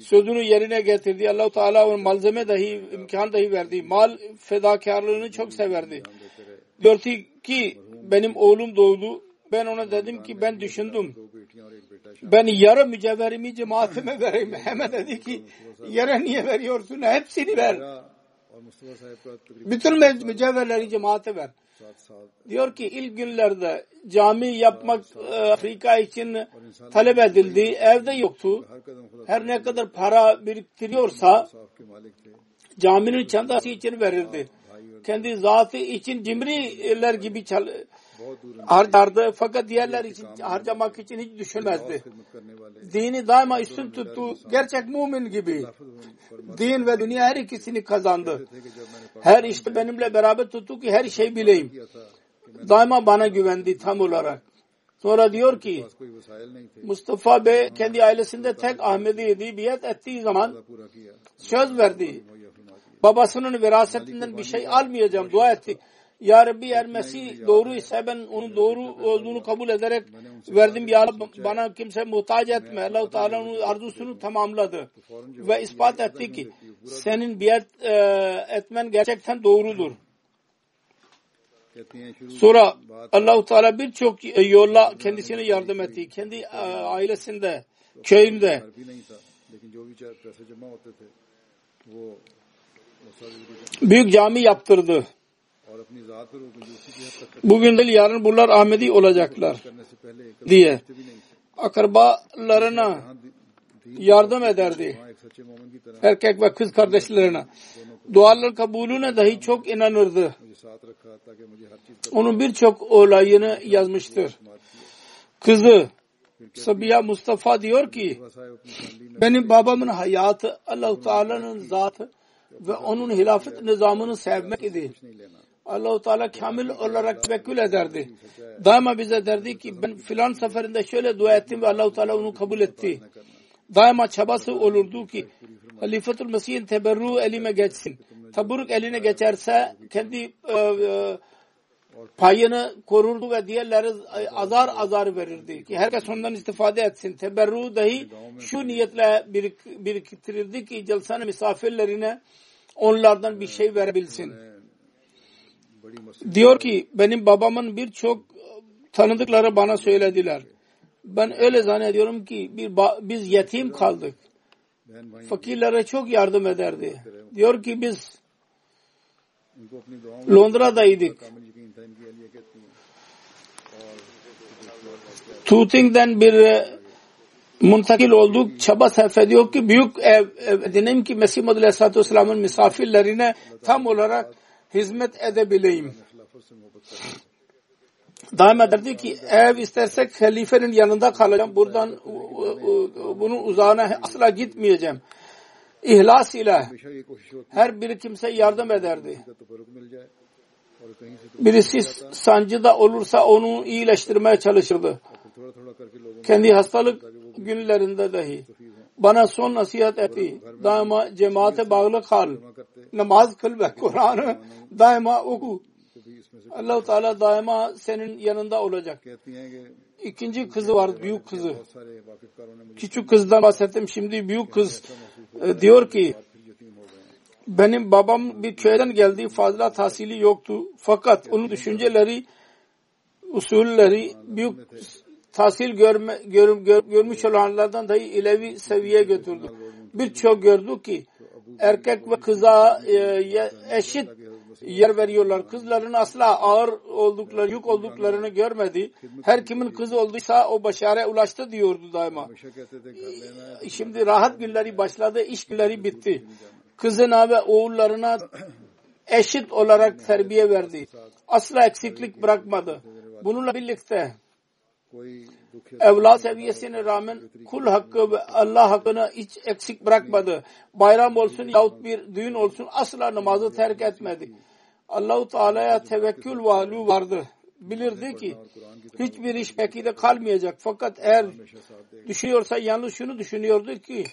sözünü yerine getirdi. Allah-u Teala onun malzeme dahi, imkan dahi verdi. Mal fedakarlığını çok severdi. Diyordu ki benim oğlum doğdu. Ben ona dedim ki ben düşündüm. Ben yarı mücevherimi cemaatime vereyim. Hemen dedi ki yarı niye veriyorsun? Hepsini ver. Bütün mücevherleri cemaate ver. Diyor ki ilk günlerde cami yapmak Afrika için talep edildi. Evde yoktu. Her ne kadar para biriktiriyorsa caminin çantası için verildi. kendi zatı için cimriler gibi harcardı. Fakat diğerler için harcamak için hiç düşünmezdi. Dini daima üstün tuttu. Gerçek mümin gibi. Din ve dünya her ikisini kazandı. Her işte benimle beraber tuttu ki her şey bileyim. Daima bana güvendi tam olarak. Sonra diyor ki Mustafa Bey kendi ailesinde tek Ahmedi'ydi. Biat ettiği zaman söz verdi. Babasının virasetinden bir şey almayacağım. Dua etti. Ya Rabbi eğer Mesih doğru ise ben onu doğru olduğunu kabul ederek verdim. Ya Rabbi bana kimse muhtaç etme. Allah-u Teala onun arzusunu tamamladı. Ve ispat etti ki senin biat etmen gerçekten doğrudur. Sonra Allah-u Teala birçok yolla kendisine yardım etti. Kendi ailesinde, köyünde. Büyük cami yaptırdı. Bugün değil yarın bunlar Ahmedi olacaklar diye. Akrabalarına yardım ederdi. Erkek ve kız kardeşlerine. Dualar kabulüne dahi çok inanırdı. Onun birçok olayını yazmıştır. Kızı Sabiha Mustafa diyor ki benim babamın hayatı Allah-u Teala'nın zatı ve onun hilafet nizamını sevmek idi. Allah-u Teala kamil olarak tevekkül ederdi. Daima bize derdi ki ben filan seferinde şöyle dua ettim ve Allah-u Teala onu kabul etti. Daima çabası olurdu ki Halifatul-Mesih'in teberru elime geçsin. Taburuk eline geçerse kendi payını korurdu ve diğerleri azar azar verirdi ki herkes ondan istifade etsin. Teberru dahi şu niyetle biriktirirdi ki celsene misafirlerine onlardan bir şey verebilsin. Diyor ki benim babamın birçok tanıdıkları bana söylediler. Ben öyle zannediyorum ki biz yetim kaldık. Fakirlere çok yardım ederdi. Diyor ki biz Londra'daydık. Tooting'den bir muntakil olduk. Çaba sarf ediyor ki büyük edineyim ki Mesih Madül Aleyhisselatü Vesselam'ın misafirlerine tam olarak hizmet edebileyim. Daima derdi ki ev istersek halifenin yanında kalacağım. Buradan bunun uzağına asla gitmeyeceğim. İhlas ile her bir kimse yardım ederdi. Birisi sancıda olursa onu iyileştirmeye çalışırdı. Kendi hastalık günlerinde dahi. Bana son nasihat etti. Daima cemaate bağlı kal. Namaz kıl ve Kur'an'ı daima oku. Allah-u Teala daima senin yanında olacak. İkinci kızı var, büyük kızı. Küçük kızdan bahsettim. Şimdi büyük kız diyor ki benim babam bir köyden geldi. Fazla tahsili yoktu. Fakat onun düşünceleri, usulleri büyük tahsil görmüş olanlardan dahi ileri seviyeye götürdü. Birçok gördü ki erkek ve kıza eşit yer veriyorlar. Kızların asla ağır oldukları, yük olduklarını görmedi. Her kimin kızı olduysa o başarıya ulaştı diyordu daima. Şimdi rahat günleri başladı, iş günleri bitti. Kızına ve oğullarına eşit olarak terbiye verdi. Asla eksiklik bırakmadı. Bununla birlikte evlat seviyesine rağmen kul hakkı ve Allah hakkını hiç eksik bırakmadı. Bayram olsun yahut bir düğün olsun asla namazı terk etmedi. Allah-u Teala'ya tevekkül vahlu vardı. Bilirdi ki hiçbir iş bekide kalmayacak. Fakat eğer düşünüyorsa yalnız şunu düşünüyordu ki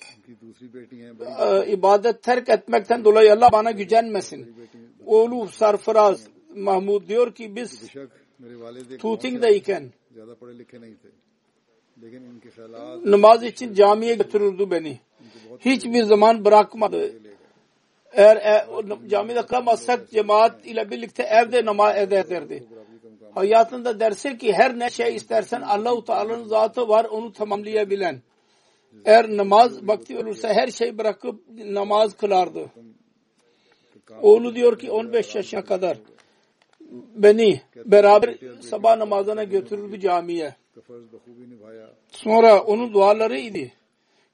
ibadet terk etmekten dolayı Allah bana gücenmesin. Oğlu Sarfraz Mahmud diyor ki biz Tooting'deyken namaz için camiye götürürdü beni. Hiçbir zaman bırakmadı. Eğer camide kalamazsak cemaat ile birlikte evde namaz ederdi. Hayatında derse ki her ne şey istersen Allah-u Teala'nın zatı var onu tamamlayabilen. Eğer namaz vakti olursa her şeyi bırakıp namaz kılardı. Oğlu diyor ki 15 yaşına kadar beni beraber sabah namazına götürürdü camiye. Sonra onun duaları idi.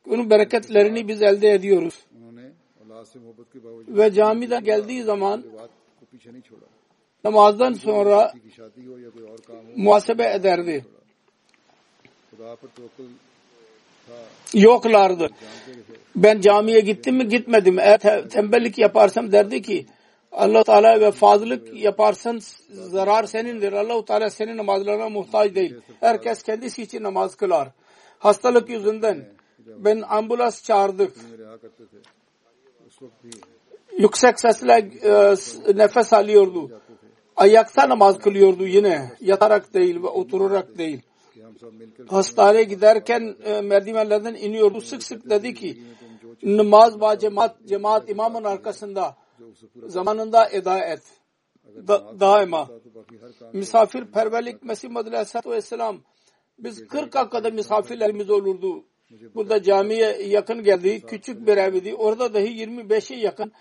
Onun bereketlerini biz elde ediyoruz. Ve camiden geldiği zaman Namazdan sonra muhasebe ederdi. Yoklardı. Ben camiye gittim mi gitmedim mi? Tembellik yaparsam derdi ki Allah-u Teala ve fazlalık yaparsan zarar senindir. Allah-u Teala senin namazlarına muhtaç değil. Herkes kendisi için namaz kılar. Hastalık yüzünden ben ambulans çağırdık. Yüksek sesle nefes alıyordu. Ayakta namaz kılıyordu yine. Yatarak değil ve oturarak değil. Hastaneye giderken merdivenlerden iniyordu. Sık sık dedi ki namaz ve cemaat imamın arkasında zamanında eda et. Daima. Misafirperverlik Mesih Madri Aleyhisselatü Vesselam biz 40 dakikada misafirlerimiz olurdu. Burada camiye yakın geldi. Küçük bir evdi. Orada dahi 25'e yakın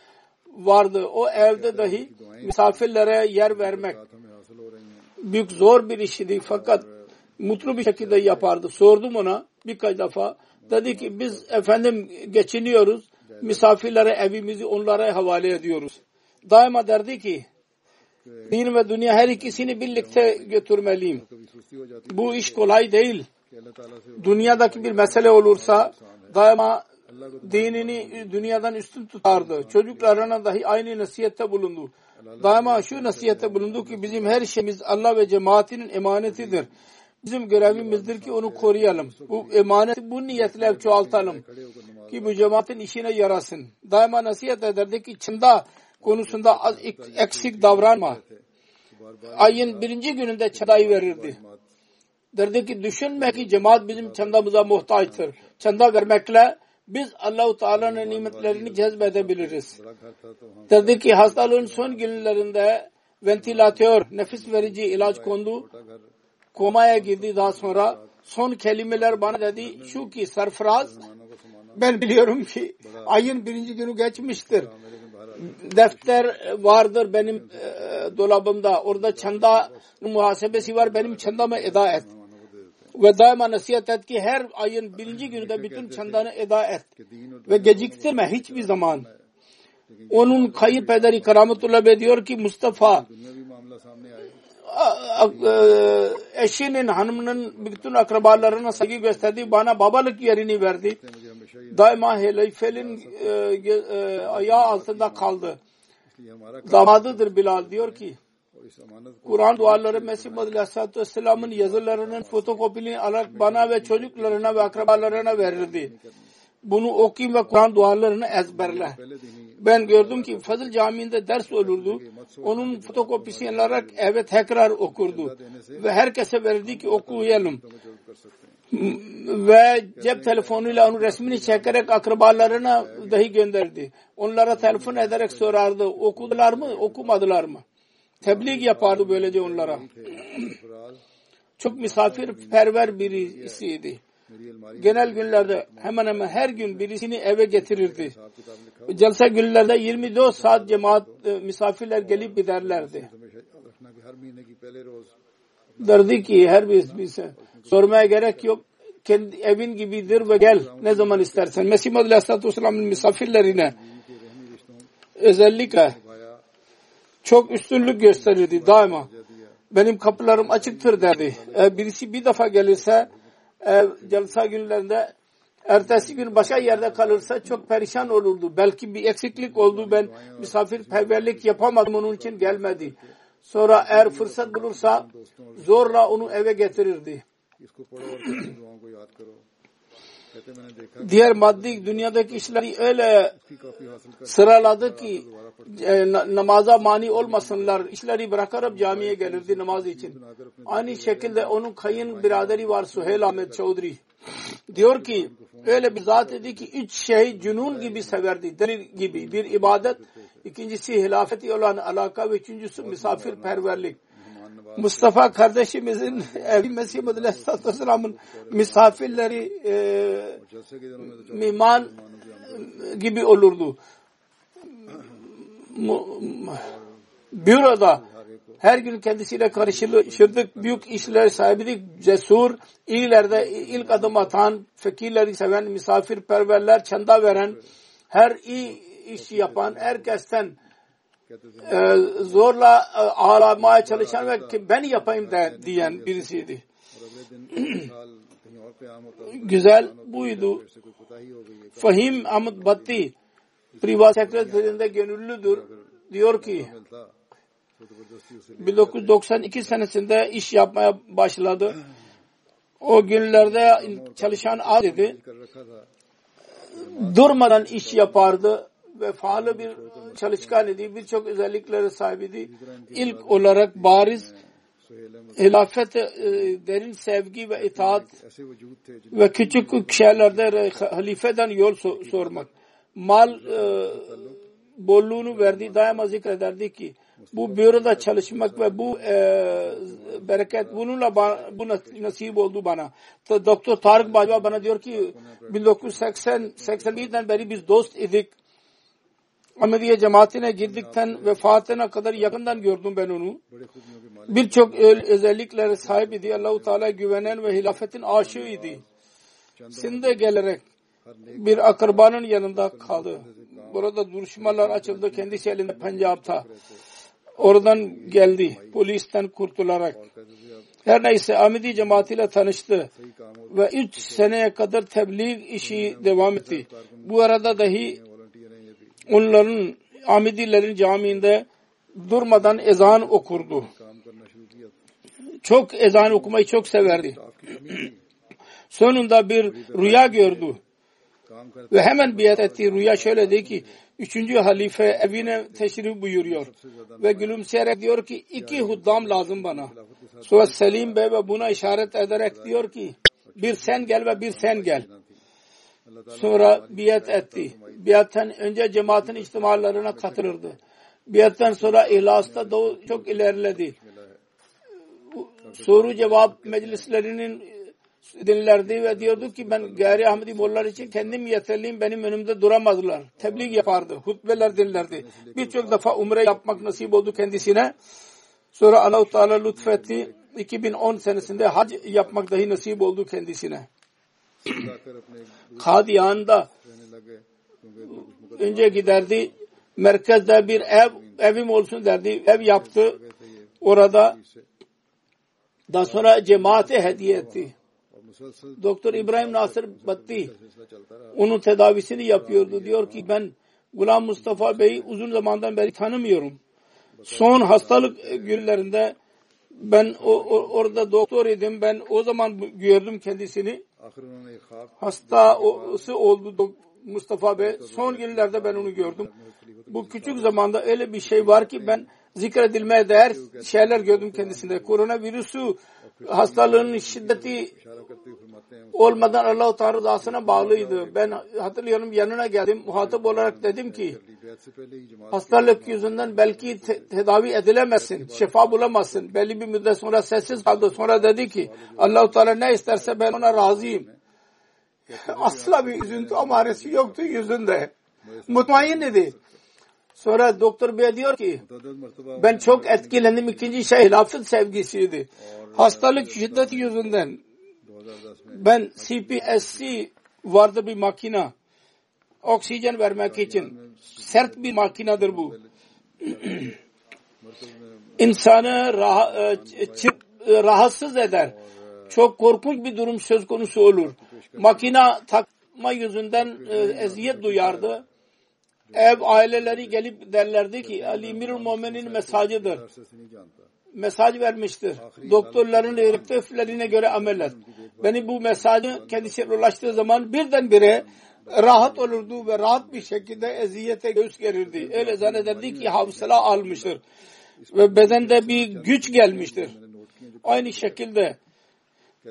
vardı. O evde dahi misafirlere yer vermek büyük zor bir işti. Fakat mutlu bir şekilde yapardı. Sordum ona birkaç defa. Dedi ki biz efendim geçiniyoruz. Misafirlere evimizi onlara havale ediyoruz. Daima derdi ki din ve dünya her ikisini birlikte götürmeliyim. Bu iş kolay değil. Dünyadaki bir mesele olursa daima dinini dünyadan üstün tutardı. Çocuklarına dahi aynı nasihette bulundu. Daima şu nasihette bulundu ki bizim her şeyimiz Allah ve cemaatinin emanetidir. Bizim görevimizdir ki onu koruyalım. Bu emaneti bu niyetle çoğaltalım ki bu cemaatin işine yarasın. Daima nasihat ederdi ki çında konusunda eksik davranma. Ayın birinci gününde çadayı verirdi. Derdi ki düşünme ki cemaat bizim çandamıza muhtaçtır. Çanda vermekle biz Allah-u Teala'nın nimetlerini cezbedebiliriz. Derdi ki hastalığın son günlerinde ventilatör, nefis verici ilaç kondu. Komaya girdi daha sonra. Son kelimeler bana dedi şu ki Sarfraz ben biliyorum ki ayın birinci günü geçmiştir. Defter vardır benim dolabımda. Orada çanda muhasebesi var. Benim çandamı eda et. Ve daima nasihat et ki her ayın birinci günde bütün çandanı eda et. Ve geciktirme hiçbir zaman. Onun kayınpederi Kerametullah Bey diyor ki Mustafa eşinin hanımının bütün akrabalarına saygı gösterdi. Bana babalık yerini verdi. Daima Heleyfel'in ayağı altında kaldı. Damadıdır Bilal diyor ki Kur'an duaları Mesih Madri Aleyhisselatü Vesselam'ın yazılarının fotokopini alarak bana ve çocuklarına ve akrabalarına verirdi. Bunu okuyayım ve Kur'an dualarını ezberle. Ben gördüm ki Fazıl Camii'nde ders olurdu. Onun fotokopisi alarak evet tekrar okurdu. Ve herkese verdi ki okuyalım. Ve cep telefonuyla onun resmini çekerek akrabalarına dahi gönderdi. Onlara telefon ederek sorardı. Okudular mı, okumadılar mı? Tebliğ yapardı böylece onlara. Çok misafirperver birisiydi. Genel günlerde hemen hemen her gün birisini eve getirirdi. Celsa günlerde 24 saat cemaat misafirler gelip giderlerdi. Derdi ki her birisi sormaya gerek yok. Kendi evin gibidir ve gel ne zaman istersen. Mesih Madri Aleyhisselatü Vesselam'ın misafirlerine özellikle çok üstünlük gösterirdi daima. Benim kapılarım açıktır derdi. Birisi bir defa gelirse celsa günlerinde ertesi gün başka yerde kalırsa çok perişan olurdu. Belki bir eksiklik oldu. Ben misafirperverlik yapamadım. Onun için gelmedi. Sonra eğer fırsat bulursa zorla onu eve getirirdi. Diğer maddi dünyadaki işleri öyle sıraladı ki namaza mani olmasınlar. İşleri bırakarak camiye gelirdi namaz için. Aynı şekilde onun kayın biraderi var Suhail Ahmed Chaudhry. Diyor ki öyle bir zat idi ki üç şey cünun gibi severdi. Delil gibi bir ibadet, ikincisi hilafeti olan alaka ve üçüncüsü misafirperverlik. Mustafa kardeşimizin evi Mesih Madri Aleyhisselatü Vesselam'ın misafirleri mimar gibi olurdu. Büroda her gün kendisiyle karışırdık. Büyük işler sahibidik. Cesur, ilerde ilk adım atan, fakirleri seven, misafirperverler, çanda veren, her iyi iş yapan herkesten zorla ağlamaya çalışan ve ben yapayım da diyen birisiydi. Güzel buydu. Fahim Ahmad Bhatti Privat Sekreterinde gönüllüdür. Diyor ki 1992 senesinde iş yapmaya başladı. O günlerde çalışan az idi. Durmadan iş yapardı ve faal bir çalışkan idi. Birçok özelliklere sahibiydi. İlk olarak bariz hilafet, derin sevgi ve itaat ve küçük şeylerde halifeden yol sormak. Mal bolluğunu verdi. Daima zikrederdi ki bu büroda çalışmak ve bu bereket bununla bu nasip oldu bana. Doktor Tariq Bajwa bana diyor ki 1980'den beri biz dost idik. Ahmediye cemaatine girdikten vefatına kadar yakından gördüm ben onu. Birçok özelliklere sahip idi. Allah-u Teala'ya güvenen ve hilafetin aşığıydı. Sind'e gelerek bir akrabanın yanında kaldı. Burada duruşmalar açıldı. Kendisi elinde Pencap'ta. Oradan geldi. Polisten kurtularak. Her neyse Ahmedi cemaatiyle tanıştı. Ve 3 seneye kadar tebliğ işi devam etti. Bu arada dahi onların Ahmedilerin camiinde durmadan ezan okurdu. Çok ezan okumayı çok severdi. Sonunda bir rüya gördü. Ve hemen biat etti. Rüya şöyle dedi ki 3. halife evine teşrif buyuruyor. Ve gülümseyerek diyor ki 2 huddam lazım bana. Sonra Selim Bey ve buna işaret ederek diyor ki bir sen gel ve bir sen gel. Sonra biat etti. Biattan önce cemaatin içtimalarına katılırdı. Biattan sonra ihlasta çok ilerledi. Soru cevap meclislerinin dinlerdi ve diyordu ki ben gayri Ahmedi mollalar için kendim yeterliyim, benim önümde duramazlar. Tebliğ yapardı, hutbeler dinlerdi. Birçok defa umre yapmak nasip oldu kendisine. Sonra Allah-u Teala lütfetti. 2010 senesinde hac yapmak dahi nasip oldu kendisine. Qadian'da önce giderdi. Merkezde bir evim olsun derdi. Ev yaptı. Orada daha sonra cemaate hediye etti. Doktor İbrahim Nasir Bhatti onun tedavisini yapıyordu. Diyor ki ben Ghulam Mustafa Bey'i uzun zamandan beri tanımıyorum. Son hastalık günlerinde ben orada doktor idim. Ben o zaman gördüm kendisini. Hastası oldu Mustafa Bey. Son günlerde ben onu gördüm. Bu küçük zamanda öyle bir şey var ki ben zikredilmeye değer şeyler gördüm kendisinde. Koronavirüsü hastalığının şiddeti olmadan Allah-u Teala rızasına bağlıydı. Ben hatırlıyorum yanına geldim. Muhatap olarak dedim ki hastalık yüzünden belki tedavi edilemezsin. Şifa bulamazsın. Belli bir müddet sonra sessiz kaldı. Sonra dedi ki Allah-u Teala ne isterse ben ona razıyım. Asla bir üzüntü amaresi yoktu yüzünde. Mutmain idi. Sonra doktor bey diyor ki ben çok etkilendim. 2. şey hilafet sevgisiydi. Hastalık şiddeti yüzünden ben CPSC vardı bir makina. Oksijen vermek için. Sert bir makinadır bu. İnsanı rahatsız eder. Çok korkunç bir durum söz konusu olur. Makina takma yüzünden eziyet duyardı. Ev aileleri gelip derlerdi ki Ali Emirül Mu'minin mesajıdır. Mesaj vermiştir. Doktorların direktiflerine göre amel et. Beni bu mesajı kendisine ulaştığı zaman birdenbire rahat olurdu ve rahat bir şekilde eziyete göğüs gerirdi. Öyle zannederdi ki havsala almıştır. Ve bedende bir güç gelmiştir. Aynı şekilde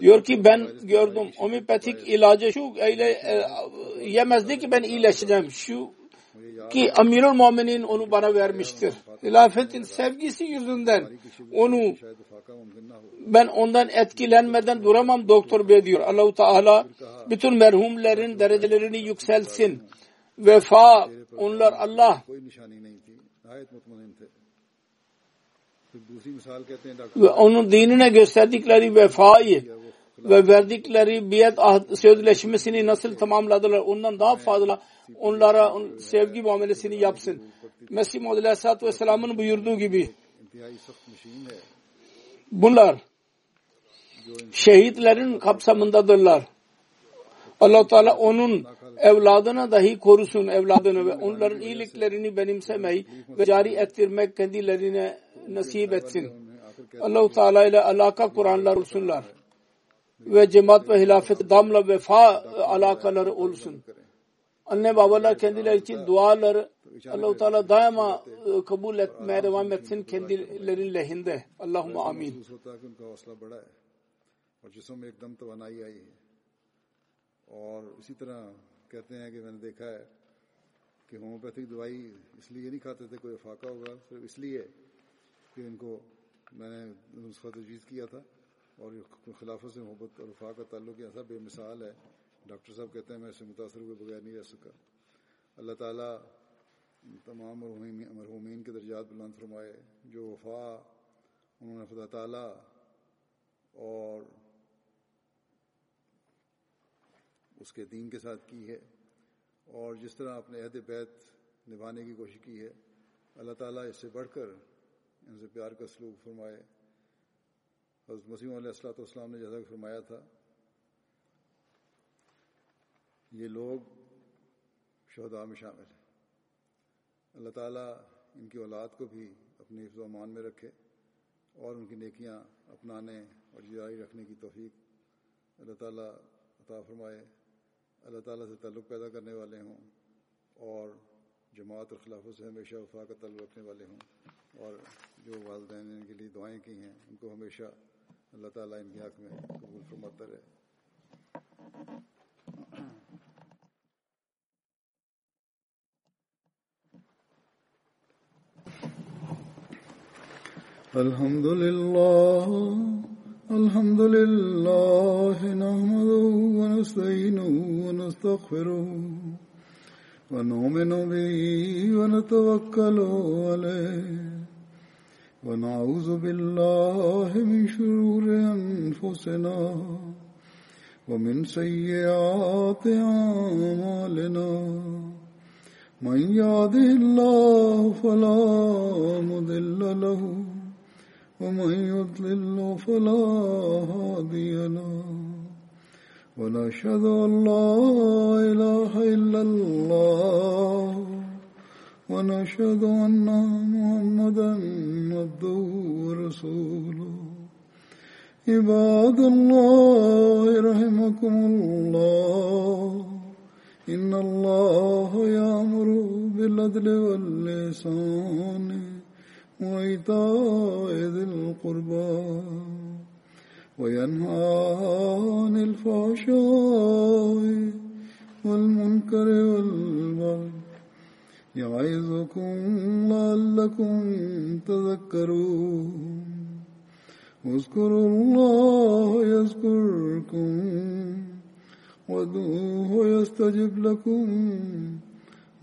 diyor ki ben gördüm homeopatik ilacı şu yemezdi ki ben iyileşeceğim. Şu ki Emirül Mu'minin onu bana vermiştir. Hilafetin sevgisi yüzünden onu ben ondan etkilenmeden duramam doktor bey diyor. Allah-u Teala bütün merhumlerin derecelerini yükselsin. Vefa onlar Allah ve onun dinine gösterdikleri vefayı ve verdikleri biat sözleşmesini nasıl tamamladılar ondan daha fazla onlara sevgi muamelesini yapsın. Mesih Muhammed Aleyhisselatü Vesselam'ın buyurduğu gibi bunlar şehitlerin kapsamındadırlar. Allah-u Teala onun evladına dahi korusun, evladını ve onların iyiliklerini benimsemeyi ve cari ettirmek kendilerine nasip etsin. Allah-u Teala ile alaka kuranlar olsunlar ve cemaat ve hilafet damla vefa alakaları olsun. Anne babalar kendileri için duaları Allah-u Teala daima kabul etmeye devam etsin kendilerinin lehinde. Allahümme amin. اور اسی طرح کہتے ہیں کہ میں نے دیکھا ہے کہ ہومیوپیتھک دوائی اس لیے نہیں کھاتے تھے کوئی افاقہ ہوگا صرف اس لیے کہ ان کو میں نے نسخہ تجویز کیا تھا اور خلافت سے محبت اور وفا کا تعلق یہ ایسا بے مثال ہے ڈاکٹر صاحب کہتے ہیں میں اس سے متاثر ہوئے بغیر نہیں رہ سکا. اللہ تعالیٰ تمام مرحومین کے درجات بلند فرمائے جو وفا انہوں نے خدا تعالیٰ اور اس کے دین کے ساتھ کی ہے اور جس طرح اپنے عہد بیت نبھانے کی کوشش کی ہے اللہ تعالیٰ اس سے بڑھ کر ان سے پیار کا سلوک فرمائے. حضرت مسیح علیہ الصلوۃ والسلام نے جیسا کہ فرمایا تھا یہ لوگ شہداء میں شامل ہیں. اللہ تعالیٰ ان کی اولاد کو بھی اپنے حفظ و امان میں رکھے اور ان کی نیکیاں اپنانے اور جاری رکھنے کی توفیق اللہ تعالیٰ عطا فرمائے. اللہ تعالیٰ سے تعلق پیدا کرنے والے ہوں اور جماعت اور خلافت سے ہمیشہ وفا کا تعلق رکھنے والے ہوں اور جو والدین ان کے لیے دعائیں کی ہیں ان کو ہمیشہ اللہ تعالیٰ ان کی حق میں قبول فرماتا رہے. الحمدللہ الحمدللہ نحمدہ ونستعينه ونستغفره ونؤمن به ونتوكل عليه ونعوذ بالله من شرور أنفسنا ومن سيئات أعمالنا من يهده الله فلا مضل له ومن يضلل فلا هادي له ونشهد أن لا إله إلا الله ونشهد أن محمدا عبده ورسوله. عباد الله رحمكم الله إن الله يأمر بالعدل والإحسان وإيتاء ذي القربى وَيَنْهَى عَنِ الْفَحْشَاءِ وَالْمُنْكَرِ وَالْبَغْيِ يَعِظُكُمْ لَعَلَّكُمْ تَذَكَّرُونَ. اذْكُرُوا اللَّهَ يَذْكُرْكُمْ وَادْعُوهُ يَسْتَجِبْ لَكُمْ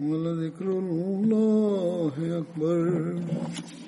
وَلَذِكْرُ اللَّهِ أَكْبَرُ.